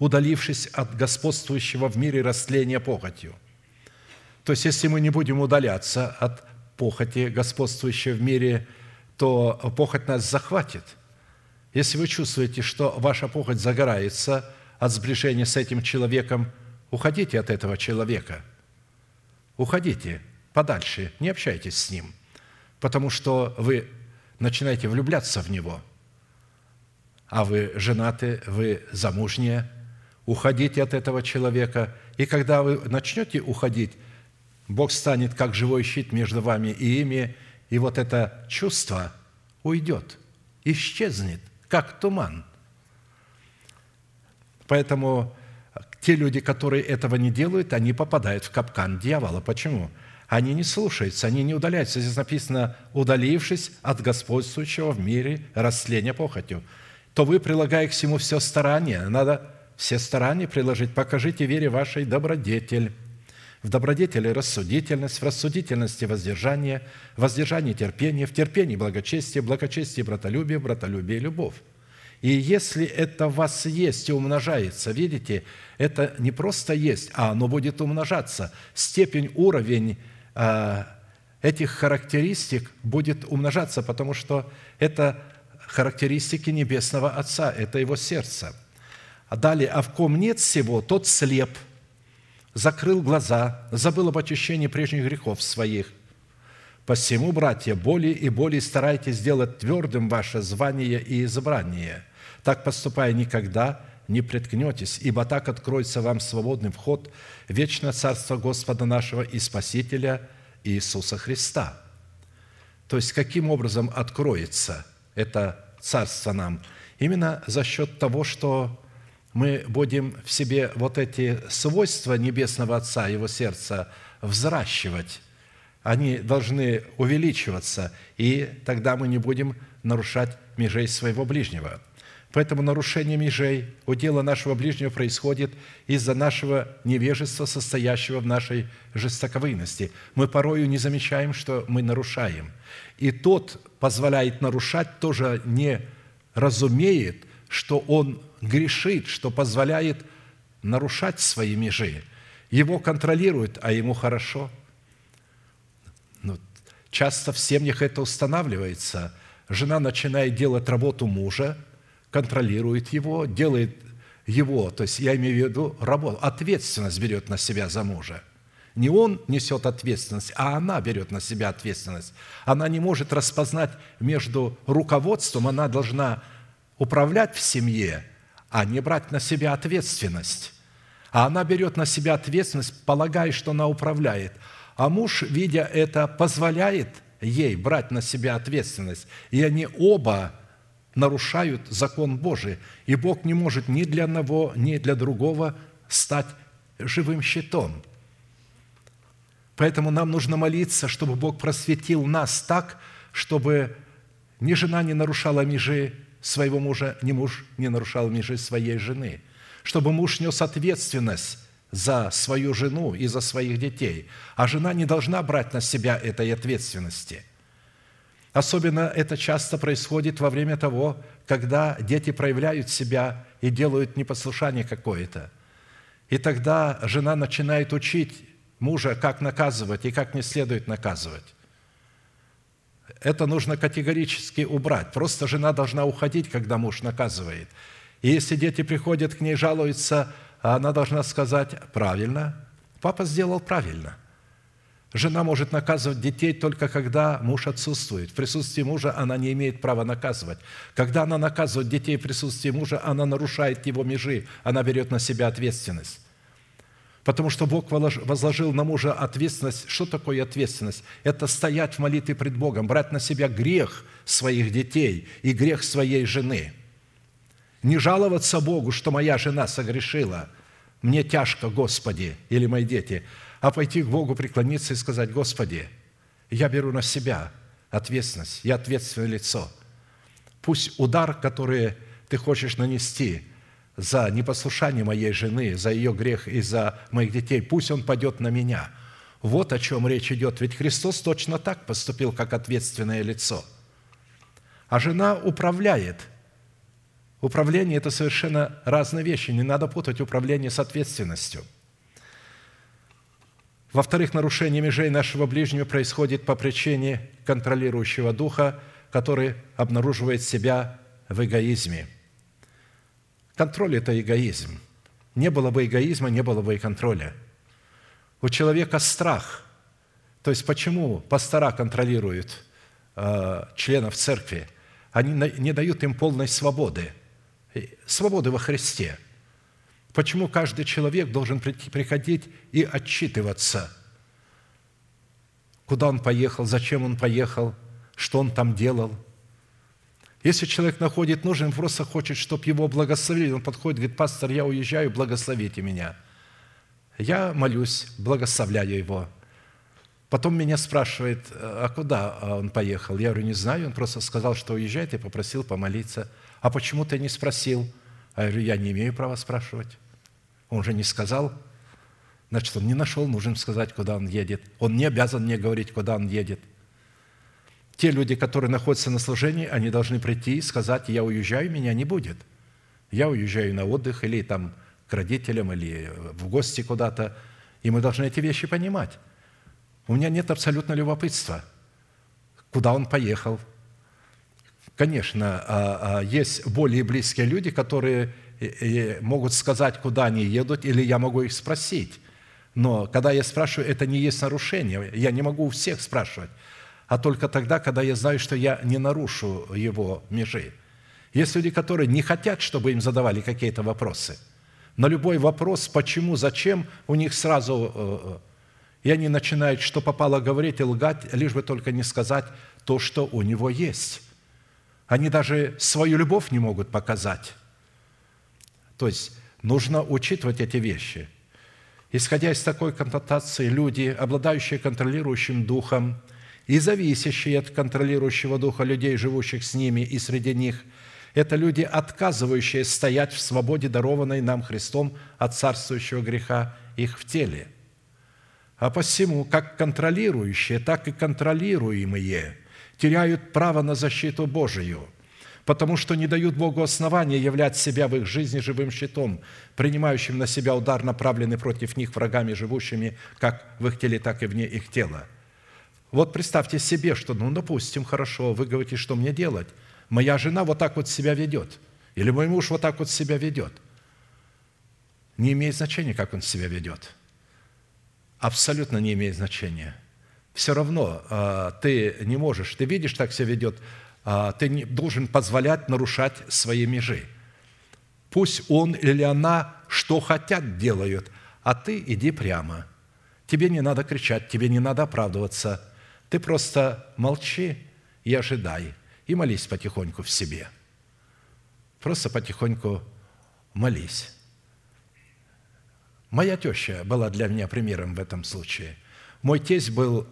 удалившись от господствующего в мире растления похотью». То есть, если мы не будем удаляться от похоти, господствующей в мире, то похоть нас захватит. Если вы чувствуете, что ваша похоть загорается от сближения с этим человеком, уходите от этого человека. Уходите подальше, не общайтесь с ним, потому что вы начинаете влюбляться в него. А вы женаты, вы замужние, уходите от этого человека. И когда вы начнете уходить, Бог станет как живой щит между вами и ими, и вот это чувство уйдет, исчезнет, как туман. Поэтому те люди, которые этого не делают, они попадают в капкан дьявола. Почему? Они не слушаются, они не удаляются. Здесь написано: «удалившись от господствующего в мире растления похотью». То вы, прилагая к всему все старание, надо все старания приложить, покажите вере вашей добродетель. В добродетели – рассудительность, в рассудительности – воздержание, в воздержании – терпение, в терпении – благочестие, в благочестии – братолюбие, в братолюбии – любовь. И если это в вас есть и умножается, видите, это не просто есть, а оно будет умножаться. Степень, уровень этих характеристик будет умножаться, потому что это характеристики Небесного Отца, это Его сердце. А далее: «А в ком нет всего, тот слеп, закрыл глаза, забыл об очищении прежних грехов своих. Посему, братья, более и более старайтесь сделать твердым ваше звание и избрание. Так поступая, никогда не преткнетесь, ибо так откроется вам свободный вход в вечное Царство Господа нашего и Спасителя Иисуса Христа». То есть, каким образом откроется это Царство нам? Именно за счет того, что мы будем в себе вот эти свойства Небесного Отца, Его сердца, взращивать. Они должны увеличиваться, и тогда мы не будем нарушать межей своего ближнего. Поэтому нарушение межей у дела нашего ближнего происходит из-за нашего невежества, состоящего в нашей жестоковыности. Мы порою не замечаем, что мы нарушаем. И тот позволяет нарушать, тоже не разумеет, что он грешит, что позволяет нарушать свои межи. Его контролируют, а ему хорошо. Но часто в семьях это устанавливается. Жена начинает делать работу мужа, контролирует его, делает его, то есть я имею в виду работу, ответственность берет на себя за мужа. Не он несет ответственность, а она берет на себя ответственность. Она не может распознать между руководством, она должна управлять в семье, а не брать на себя ответственность. А она берет на себя ответственность, полагая, что она управляет. А муж, видя это, позволяет ей брать на себя ответственность. И они оба нарушают закон Божий. И Бог не может ни для одного, ни для другого стать живым щитом. Поэтому нам нужно молиться, чтобы Бог просветил нас так, чтобы ни жена не нарушала межи своего мужа, ни муж не нарушал межи своей жены, чтобы муж нес ответственность за свою жену и за своих детей, а жена не должна брать на себя этой ответственности. Особенно это часто происходит во время того, когда дети проявляют себя и делают непослушание какое-то. И тогда жена начинает учить мужа, как наказывать и как не следует наказывать. Это нужно категорически убрать. Просто жена должна уходить, когда муж наказывает. И если дети приходят к ней, жалуются, она должна сказать: правильно, папа сделал правильно. Жена может наказывать детей только когда муж отсутствует. В присутствии мужа она не имеет права наказывать. Когда она наказывает детей в присутствии мужа, она нарушает его межи, она берет на себя ответственность. Потому что Бог возложил на мужа ответственность. Что такое ответственность? Это стоять в молитве пред Богом, брать на себя грех своих детей и грех своей жены. Не жаловаться Богу, что моя жена согрешила, мне тяжко, Господи, или мои дети, а пойти к Богу, преклониться и сказать: Господи, я беру на себя ответственность, я ответственное лицо. Пусть удар, который Ты хочешь нанести за непослушание моей жены, за ее грех и за моих детей, пусть он падет на меня. Вот о чем речь идет. Ведь Христос точно так поступил, как ответственное лицо. А жена управляет. Управление – это совершенно разные вещи. Не надо путать управление с ответственностью. Во-вторых, нарушение межей нашего ближнего происходит по причине контролирующего духа, который обнаруживает себя в эгоизме. Контроль – это эгоизм. Не было бы эгоизма, не было бы и контроля. У человека страх. То есть почему пастора контролируют членов церкви? Они не дают им полной свободы. Свободы во Христе. Почему каждый человек должен приходить и отчитываться? Куда он поехал, зачем он поехал, что он там делал? Если человек находит нужен, просто хочет, чтобы его благословили. Он подходит, говорит: пастор, я уезжаю, благословите меня. Я молюсь, благословляю его. Потом меня спрашивает: а куда он поехал? Я говорю: не знаю, он просто сказал, что уезжает, и попросил помолиться. А почему ты не спросил? А я говорю: я не имею права спрашивать. Он же не сказал. Значит, он не нашел нужным сказать, куда он едет. Он не обязан мне говорить, куда он едет. Те люди, которые находятся на служении, они должны прийти и сказать: я уезжаю, меня не будет. Я уезжаю на отдых или там к родителям, или в гости куда-то. И мы должны эти вещи понимать. У меня нет абсолютно любопытства, куда он поехал. Конечно, есть более близкие люди, которые могут сказать, куда они едут, или я могу их спросить. Но когда я спрашиваю, это не есть нарушение. Я не могу у всех спрашивать, а только тогда, когда я знаю, что я не нарушу его межи. Есть люди, которые не хотят, чтобы им задавали какие-то вопросы. На любой вопрос, почему, зачем, у них сразу... И они начинают, что попало, говорить и лгать, лишь бы только не сказать то, что у него есть. Они даже свою любовь не могут показать. То есть нужно учитывать эти вещи. Исходя из такой констатации, люди, обладающие контролирующим духом, и зависящие от контролирующего духа людей, живущих с ними и среди них, это люди, отказывающие стоять в свободе, дарованной нам Христом от царствующего греха их в теле. А посему, как контролирующие, так и контролируемые теряют право на защиту Божию, потому что не дают Богу основания являть себя в их жизни живым щитом, принимающим на себя удар, направленный против них врагами, живущими как в их теле, так и вне их тела. Вот представьте себе, что, допустим, хорошо, вы говорите, что мне делать? Моя жена вот так вот себя ведет. Или мой муж вот так вот себя ведет. Не имеет значения, как он себя ведет. Абсолютно не имеет значения. Все равно ты не можешь, ты видишь, так себя ведет, ты не должен позволять нарушать свои межи. Пусть он или она что хотят делают, а ты иди прямо. Тебе не надо кричать, тебе не надо оправдываться. Ты просто молчи и ожидай, и молись потихоньку в себе. Просто потихоньку молись. Моя теща была для меня примером в этом случае. Мой тесть был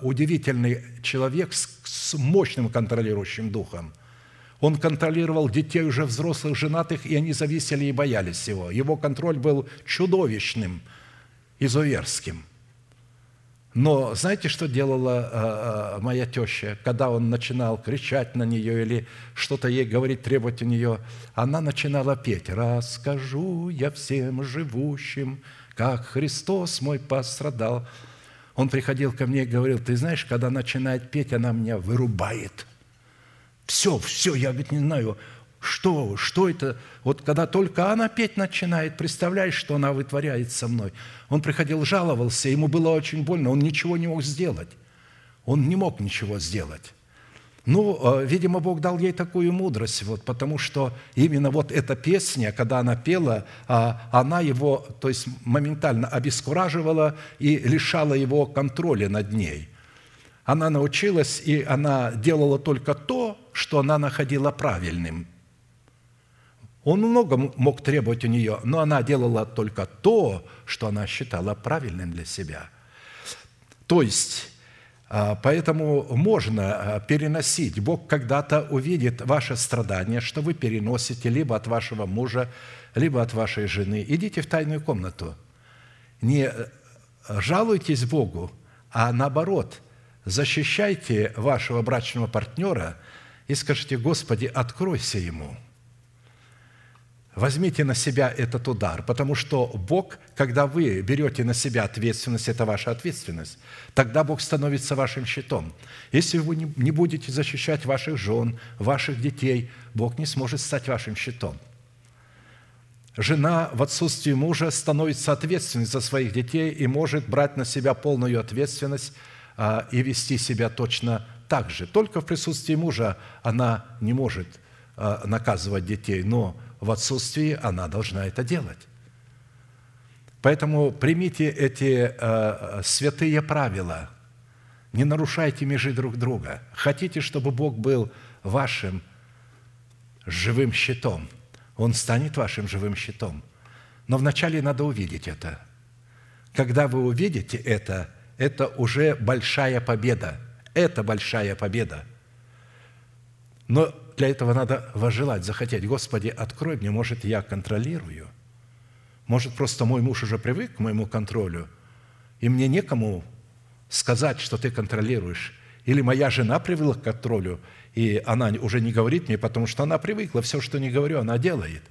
удивительный человек с мощным контролирующим духом. Он контролировал детей уже взрослых, женатых, и они зависели и боялись его. Его контроль был чудовищным, изуверским. Но знаете, что делала моя теща, когда он начинал кричать на нее или что-то ей говорить, требовать у нее? Она начинала петь: «Расскажу я всем живущим, как Христос мой пострадал». Он приходил ко мне и говорил: «Ты знаешь, когда начинает петь, она меня вырубает. Все, я ведь не знаю, что это? Вот когда только она петь начинает, представляешь, что она вытворяет со мной». Он приходил, жаловался, ему было очень больно, он ничего не мог сделать. Он не мог ничего сделать. Ну, видимо, Бог дал ей такую мудрость, потому что именно эта песня, когда она пела, она его, то есть моментально обескураживала и лишала его контроля над ней. Она научилась, и она делала только то, что она находила правильным. Он много мог требовать у нее, но она делала только то, что она считала правильным для себя. То есть, поэтому можно переносить. Бог когда-то увидит ваше страдание, что вы переносите либо от вашего мужа, либо от вашей жены. Идите в тайную комнату. Не жалуйтесь Богу, а наоборот, защищайте вашего брачного партнера и скажите: «Господи, откройся ему». Возьмите на себя этот удар, потому что Бог, когда вы берете на себя ответственность, это ваша ответственность, тогда Бог становится вашим щитом. Если вы не будете защищать ваших жен, ваших детей, Бог не сможет стать вашим щитом. Жена в отсутствии мужа становится ответственной за своих детей и может брать на себя полную ответственность и вести себя точно так же. Только в присутствии мужа она не может наказывать детей, но в отсутствии она должна это делать. Поэтому примите эти святые правила. Не нарушайте межи друг друга. Хотите, чтобы Бог был вашим живым щитом? Он станет вашим живым щитом. Но вначале надо увидеть это. Когда вы увидите это уже большая победа. Это большая победа. Но для этого надо возжелать, захотеть. «Господи, открой мне, может, я контролирую? Может, просто мой муж уже привык к моему контролю, и мне некому сказать, что ты контролируешь? Или моя жена привыкла к контролю, и она уже не говорит мне, потому что она привыкла, все, что не говорю, она делает».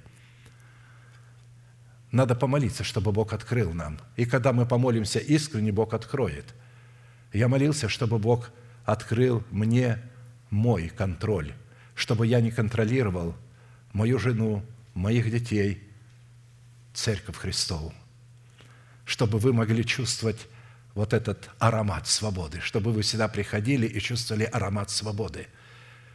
Надо помолиться, чтобы Бог открыл нам. И когда мы помолимся искренне, Бог откроет. Я молился, чтобы Бог открыл мне мой контроль, чтобы я не контролировал мою жену, моих детей, Церковь Христову, чтобы вы могли чувствовать вот этот аромат свободы, чтобы вы всегда приходили и чувствовали аромат свободы,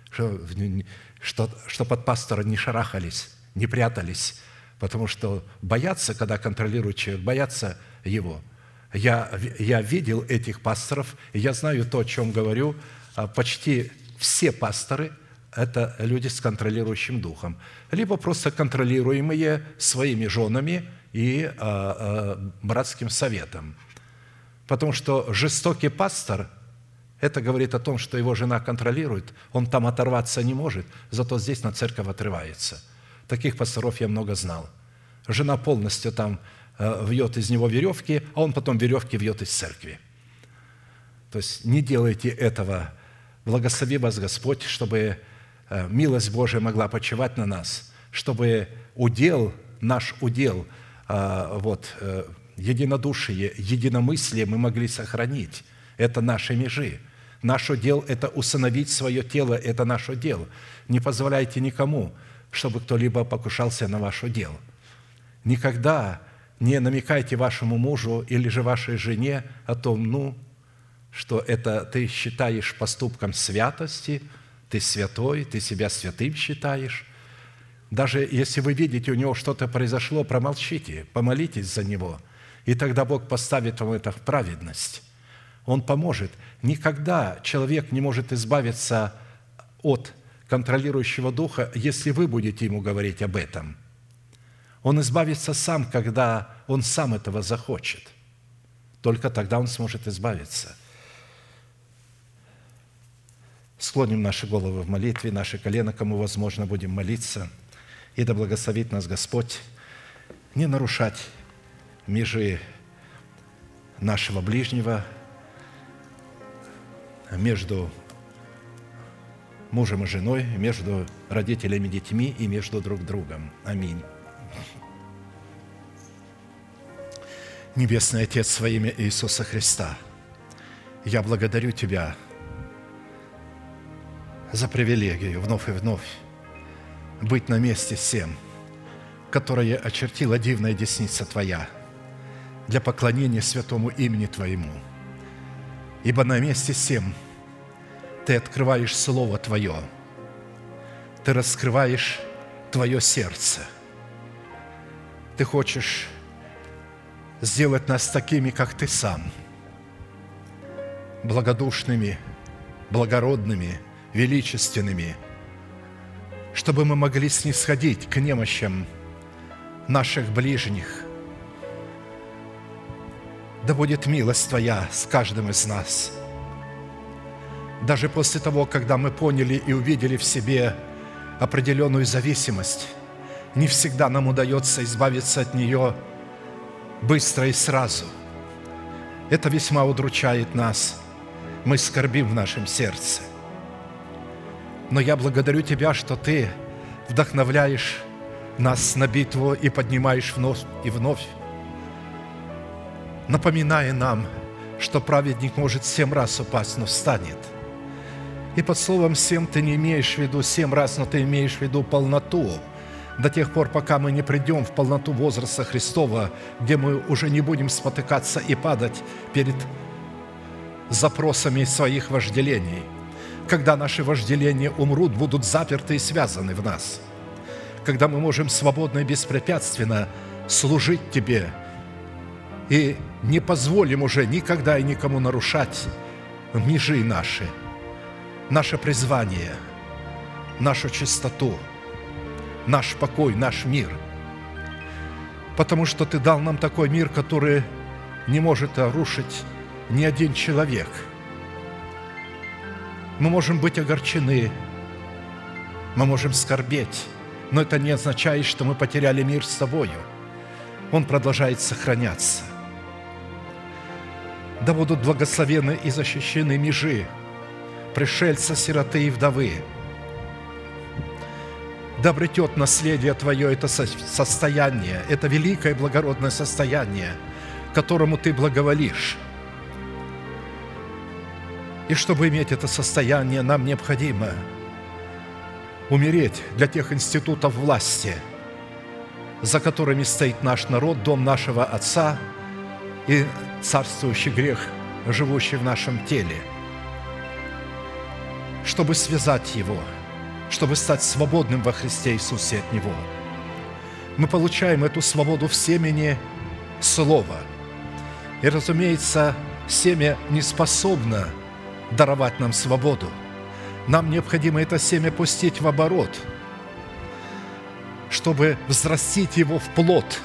что под пастора не шарахались, не прятались, потому что боятся, когда контролирует человек, боятся его. Я видел этих пасторов, и я знаю то, о чем говорю. Почти все пасторы – это люди с контролирующим духом, либо просто контролируемые своими женами и братским советом. Потому что жестокий пастор – это говорит о том, что его жена контролирует, он там оторваться не может, зато здесь на церковь отрывается. Таких пасторов я много знал. Жена полностью там вьет из него веревки, а он потом веревки вьет из церкви. То есть не делайте этого. Благослови вас, Господь, чтобы милость Божия могла почивать на нас, чтобы наш удел, единодушие, единомыслие мы могли сохранить. Это наши межи. Наш удел – это усыновить свое тело, это наш удел. Не позволяйте никому, чтобы кто-либо покушался на ваш удел. Никогда не намекайте вашему мужу или же вашей жене о том, что это ты считаешь поступком святости, ты святой, ты себя святым считаешь. Даже если вы видите, у него что-то произошло, промолчите, помолитесь за него, и тогда Бог поставит вам это в праведность. Он поможет. Никогда человек не может избавиться от контролирующего духа, если вы будете ему говорить об этом. Он избавится сам, когда он сам этого захочет. Только тогда он сможет избавиться. Склоним наши головы в молитве, наши колена, кому возможно, будем молиться. И да благословит нас Господь не нарушать межи нашего ближнего, между мужем и женой, между родителями и детьми и между друг другом. Аминь. Небесный Отец, во имя Иисуса Христа, я благодарю Тебя за привилегию вновь и вновь быть на месте всем, которое очертила дивная десница Твоя для поклонения святому имени Твоему. Ибо на месте всем Ты открываешь Слово Твое, Ты раскрываешь Твое сердце. Ты хочешь сделать нас такими, как Ты сам, благодушными, благородными, величественными, чтобы мы могли снисходить к немощам наших ближних. Да будет милость Твоя с каждым из нас. Даже после того, когда мы поняли и увидели в себе определенную зависимость, не всегда нам удается избавиться от нее быстро и сразу. Это весьма удручает нас. Мы скорбим в нашем сердце. Но я благодарю Тебя, что Ты вдохновляешь нас на битву и поднимаешь вновь и вновь, напоминая нам, что праведник может 7 раз упасть, но встанет. И под словом «семь» Ты не имеешь в виду 7 раз, но Ты имеешь в виду полноту. До тех пор, пока мы не придем в полноту возраста Христова, где мы уже не будем спотыкаться и падать перед запросами своих вожделений. Когда наши вожделения умрут, будут заперты и связаны в нас. Когда мы можем свободно и беспрепятственно служить Тебе и не позволим уже никогда и никому нарушать межи наши, наше призвание, нашу чистоту, наш покой, наш мир. Потому что Ты дал нам такой мир, который не может нарушить ни один человек. Мы можем быть огорчены, мы можем скорбеть, но это не означает, что мы потеряли мир с Тобою. Он продолжает сохраняться. Да будут благословены и защищены межи, пришельца, сироты и вдовы. Да обретет наследие Твое это состояние, это великое и благородное состояние, которому Ты благоволишь. И чтобы иметь это состояние, нам необходимо умереть для тех институтов власти, за которыми стоит наш народ, дом нашего Отца и царствующий грех, живущий в нашем теле, чтобы связать его, чтобы стать свободным во Христе Иисусе от него. Мы получаем эту свободу в семени Слова. И, разумеется, семя не способно даровать нам свободу. Нам необходимо это семя пустить в оборот, чтобы взрастить его в плод.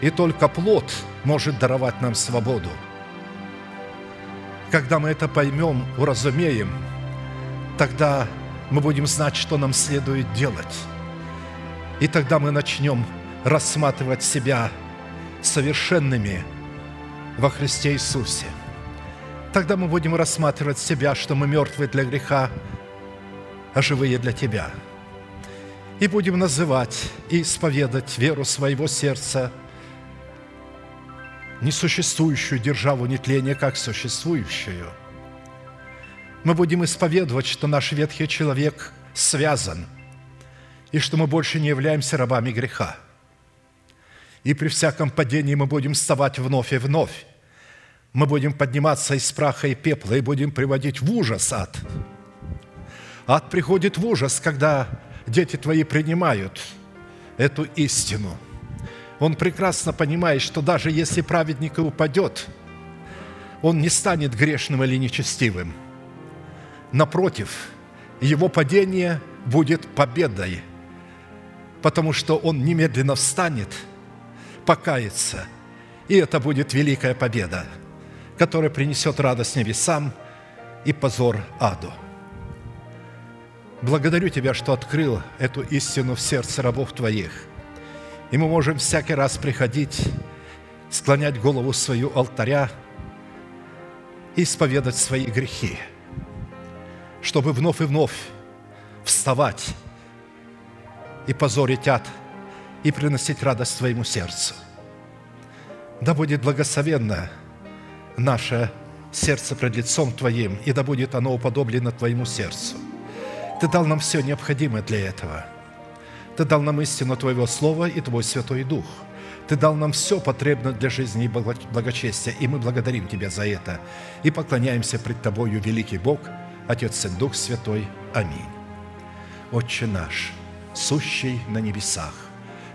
И только плод может даровать нам свободу. Когда мы это поймем, уразумеем, тогда мы будем знать, что нам следует делать. И тогда мы начнем рассматривать себя совершенными во Христе Иисусе. Тогда мы будем рассматривать себя, что мы мертвы для греха, а живые для Тебя. И будем называть и исповедать веру своего сердца, несуществующую державу нетления, как существующую. Мы будем исповедовать, что наш ветхий человек связан, и что мы больше не являемся рабами греха. И при всяком падении мы будем вставать вновь и вновь. Мы будем подниматься из праха и пепла и будем приводить в ужас ад. Ад приходит в ужас, когда дети твои принимают эту истину. Он прекрасно понимает, что даже если праведник и упадет, он не станет грешным или нечестивым. Напротив, его падение будет победой, потому что он немедленно встанет, покается, и это будет великая победа, которая принесет радость небесам и позор аду. Благодарю Тебя, что открыл эту истину в сердце рабов Твоих, и мы можем всякий раз приходить, склонять голову свою алтаря и исповедать свои грехи, чтобы вновь и вновь вставать и позорить ад, и приносить радость своему сердцу. Да будет благословенно наше сердце пред лицом Твоим, и да будет оно уподоблено Твоему сердцу. Ты дал нам все необходимое для этого. Ты дал нам истину Твоего Слова и Твой Святой Дух. Ты дал нам все потребное для жизни и благочестия, и мы благодарим Тебя за это, и поклоняемся пред Тобою, великий Бог, Отец и Дух Святой. Аминь. Отче наш, сущий на небесах,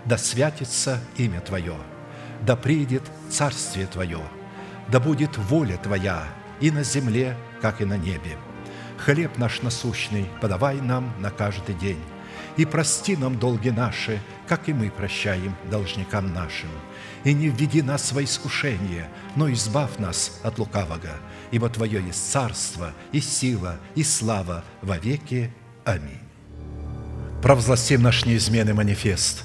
да святится имя Твое, да придет Царствие Твое, да будет воля Твоя и на земле, как и на небе. Хлеб наш насущный подавай нам на каждый день, и прости нам долги наши, как и мы прощаем должникам нашим. И не введи нас во искушение, но избавь нас от лукавого, ибо Твое есть царство, и сила, и слава во веки. Аминь. Провозгласим наш неизменный манифест.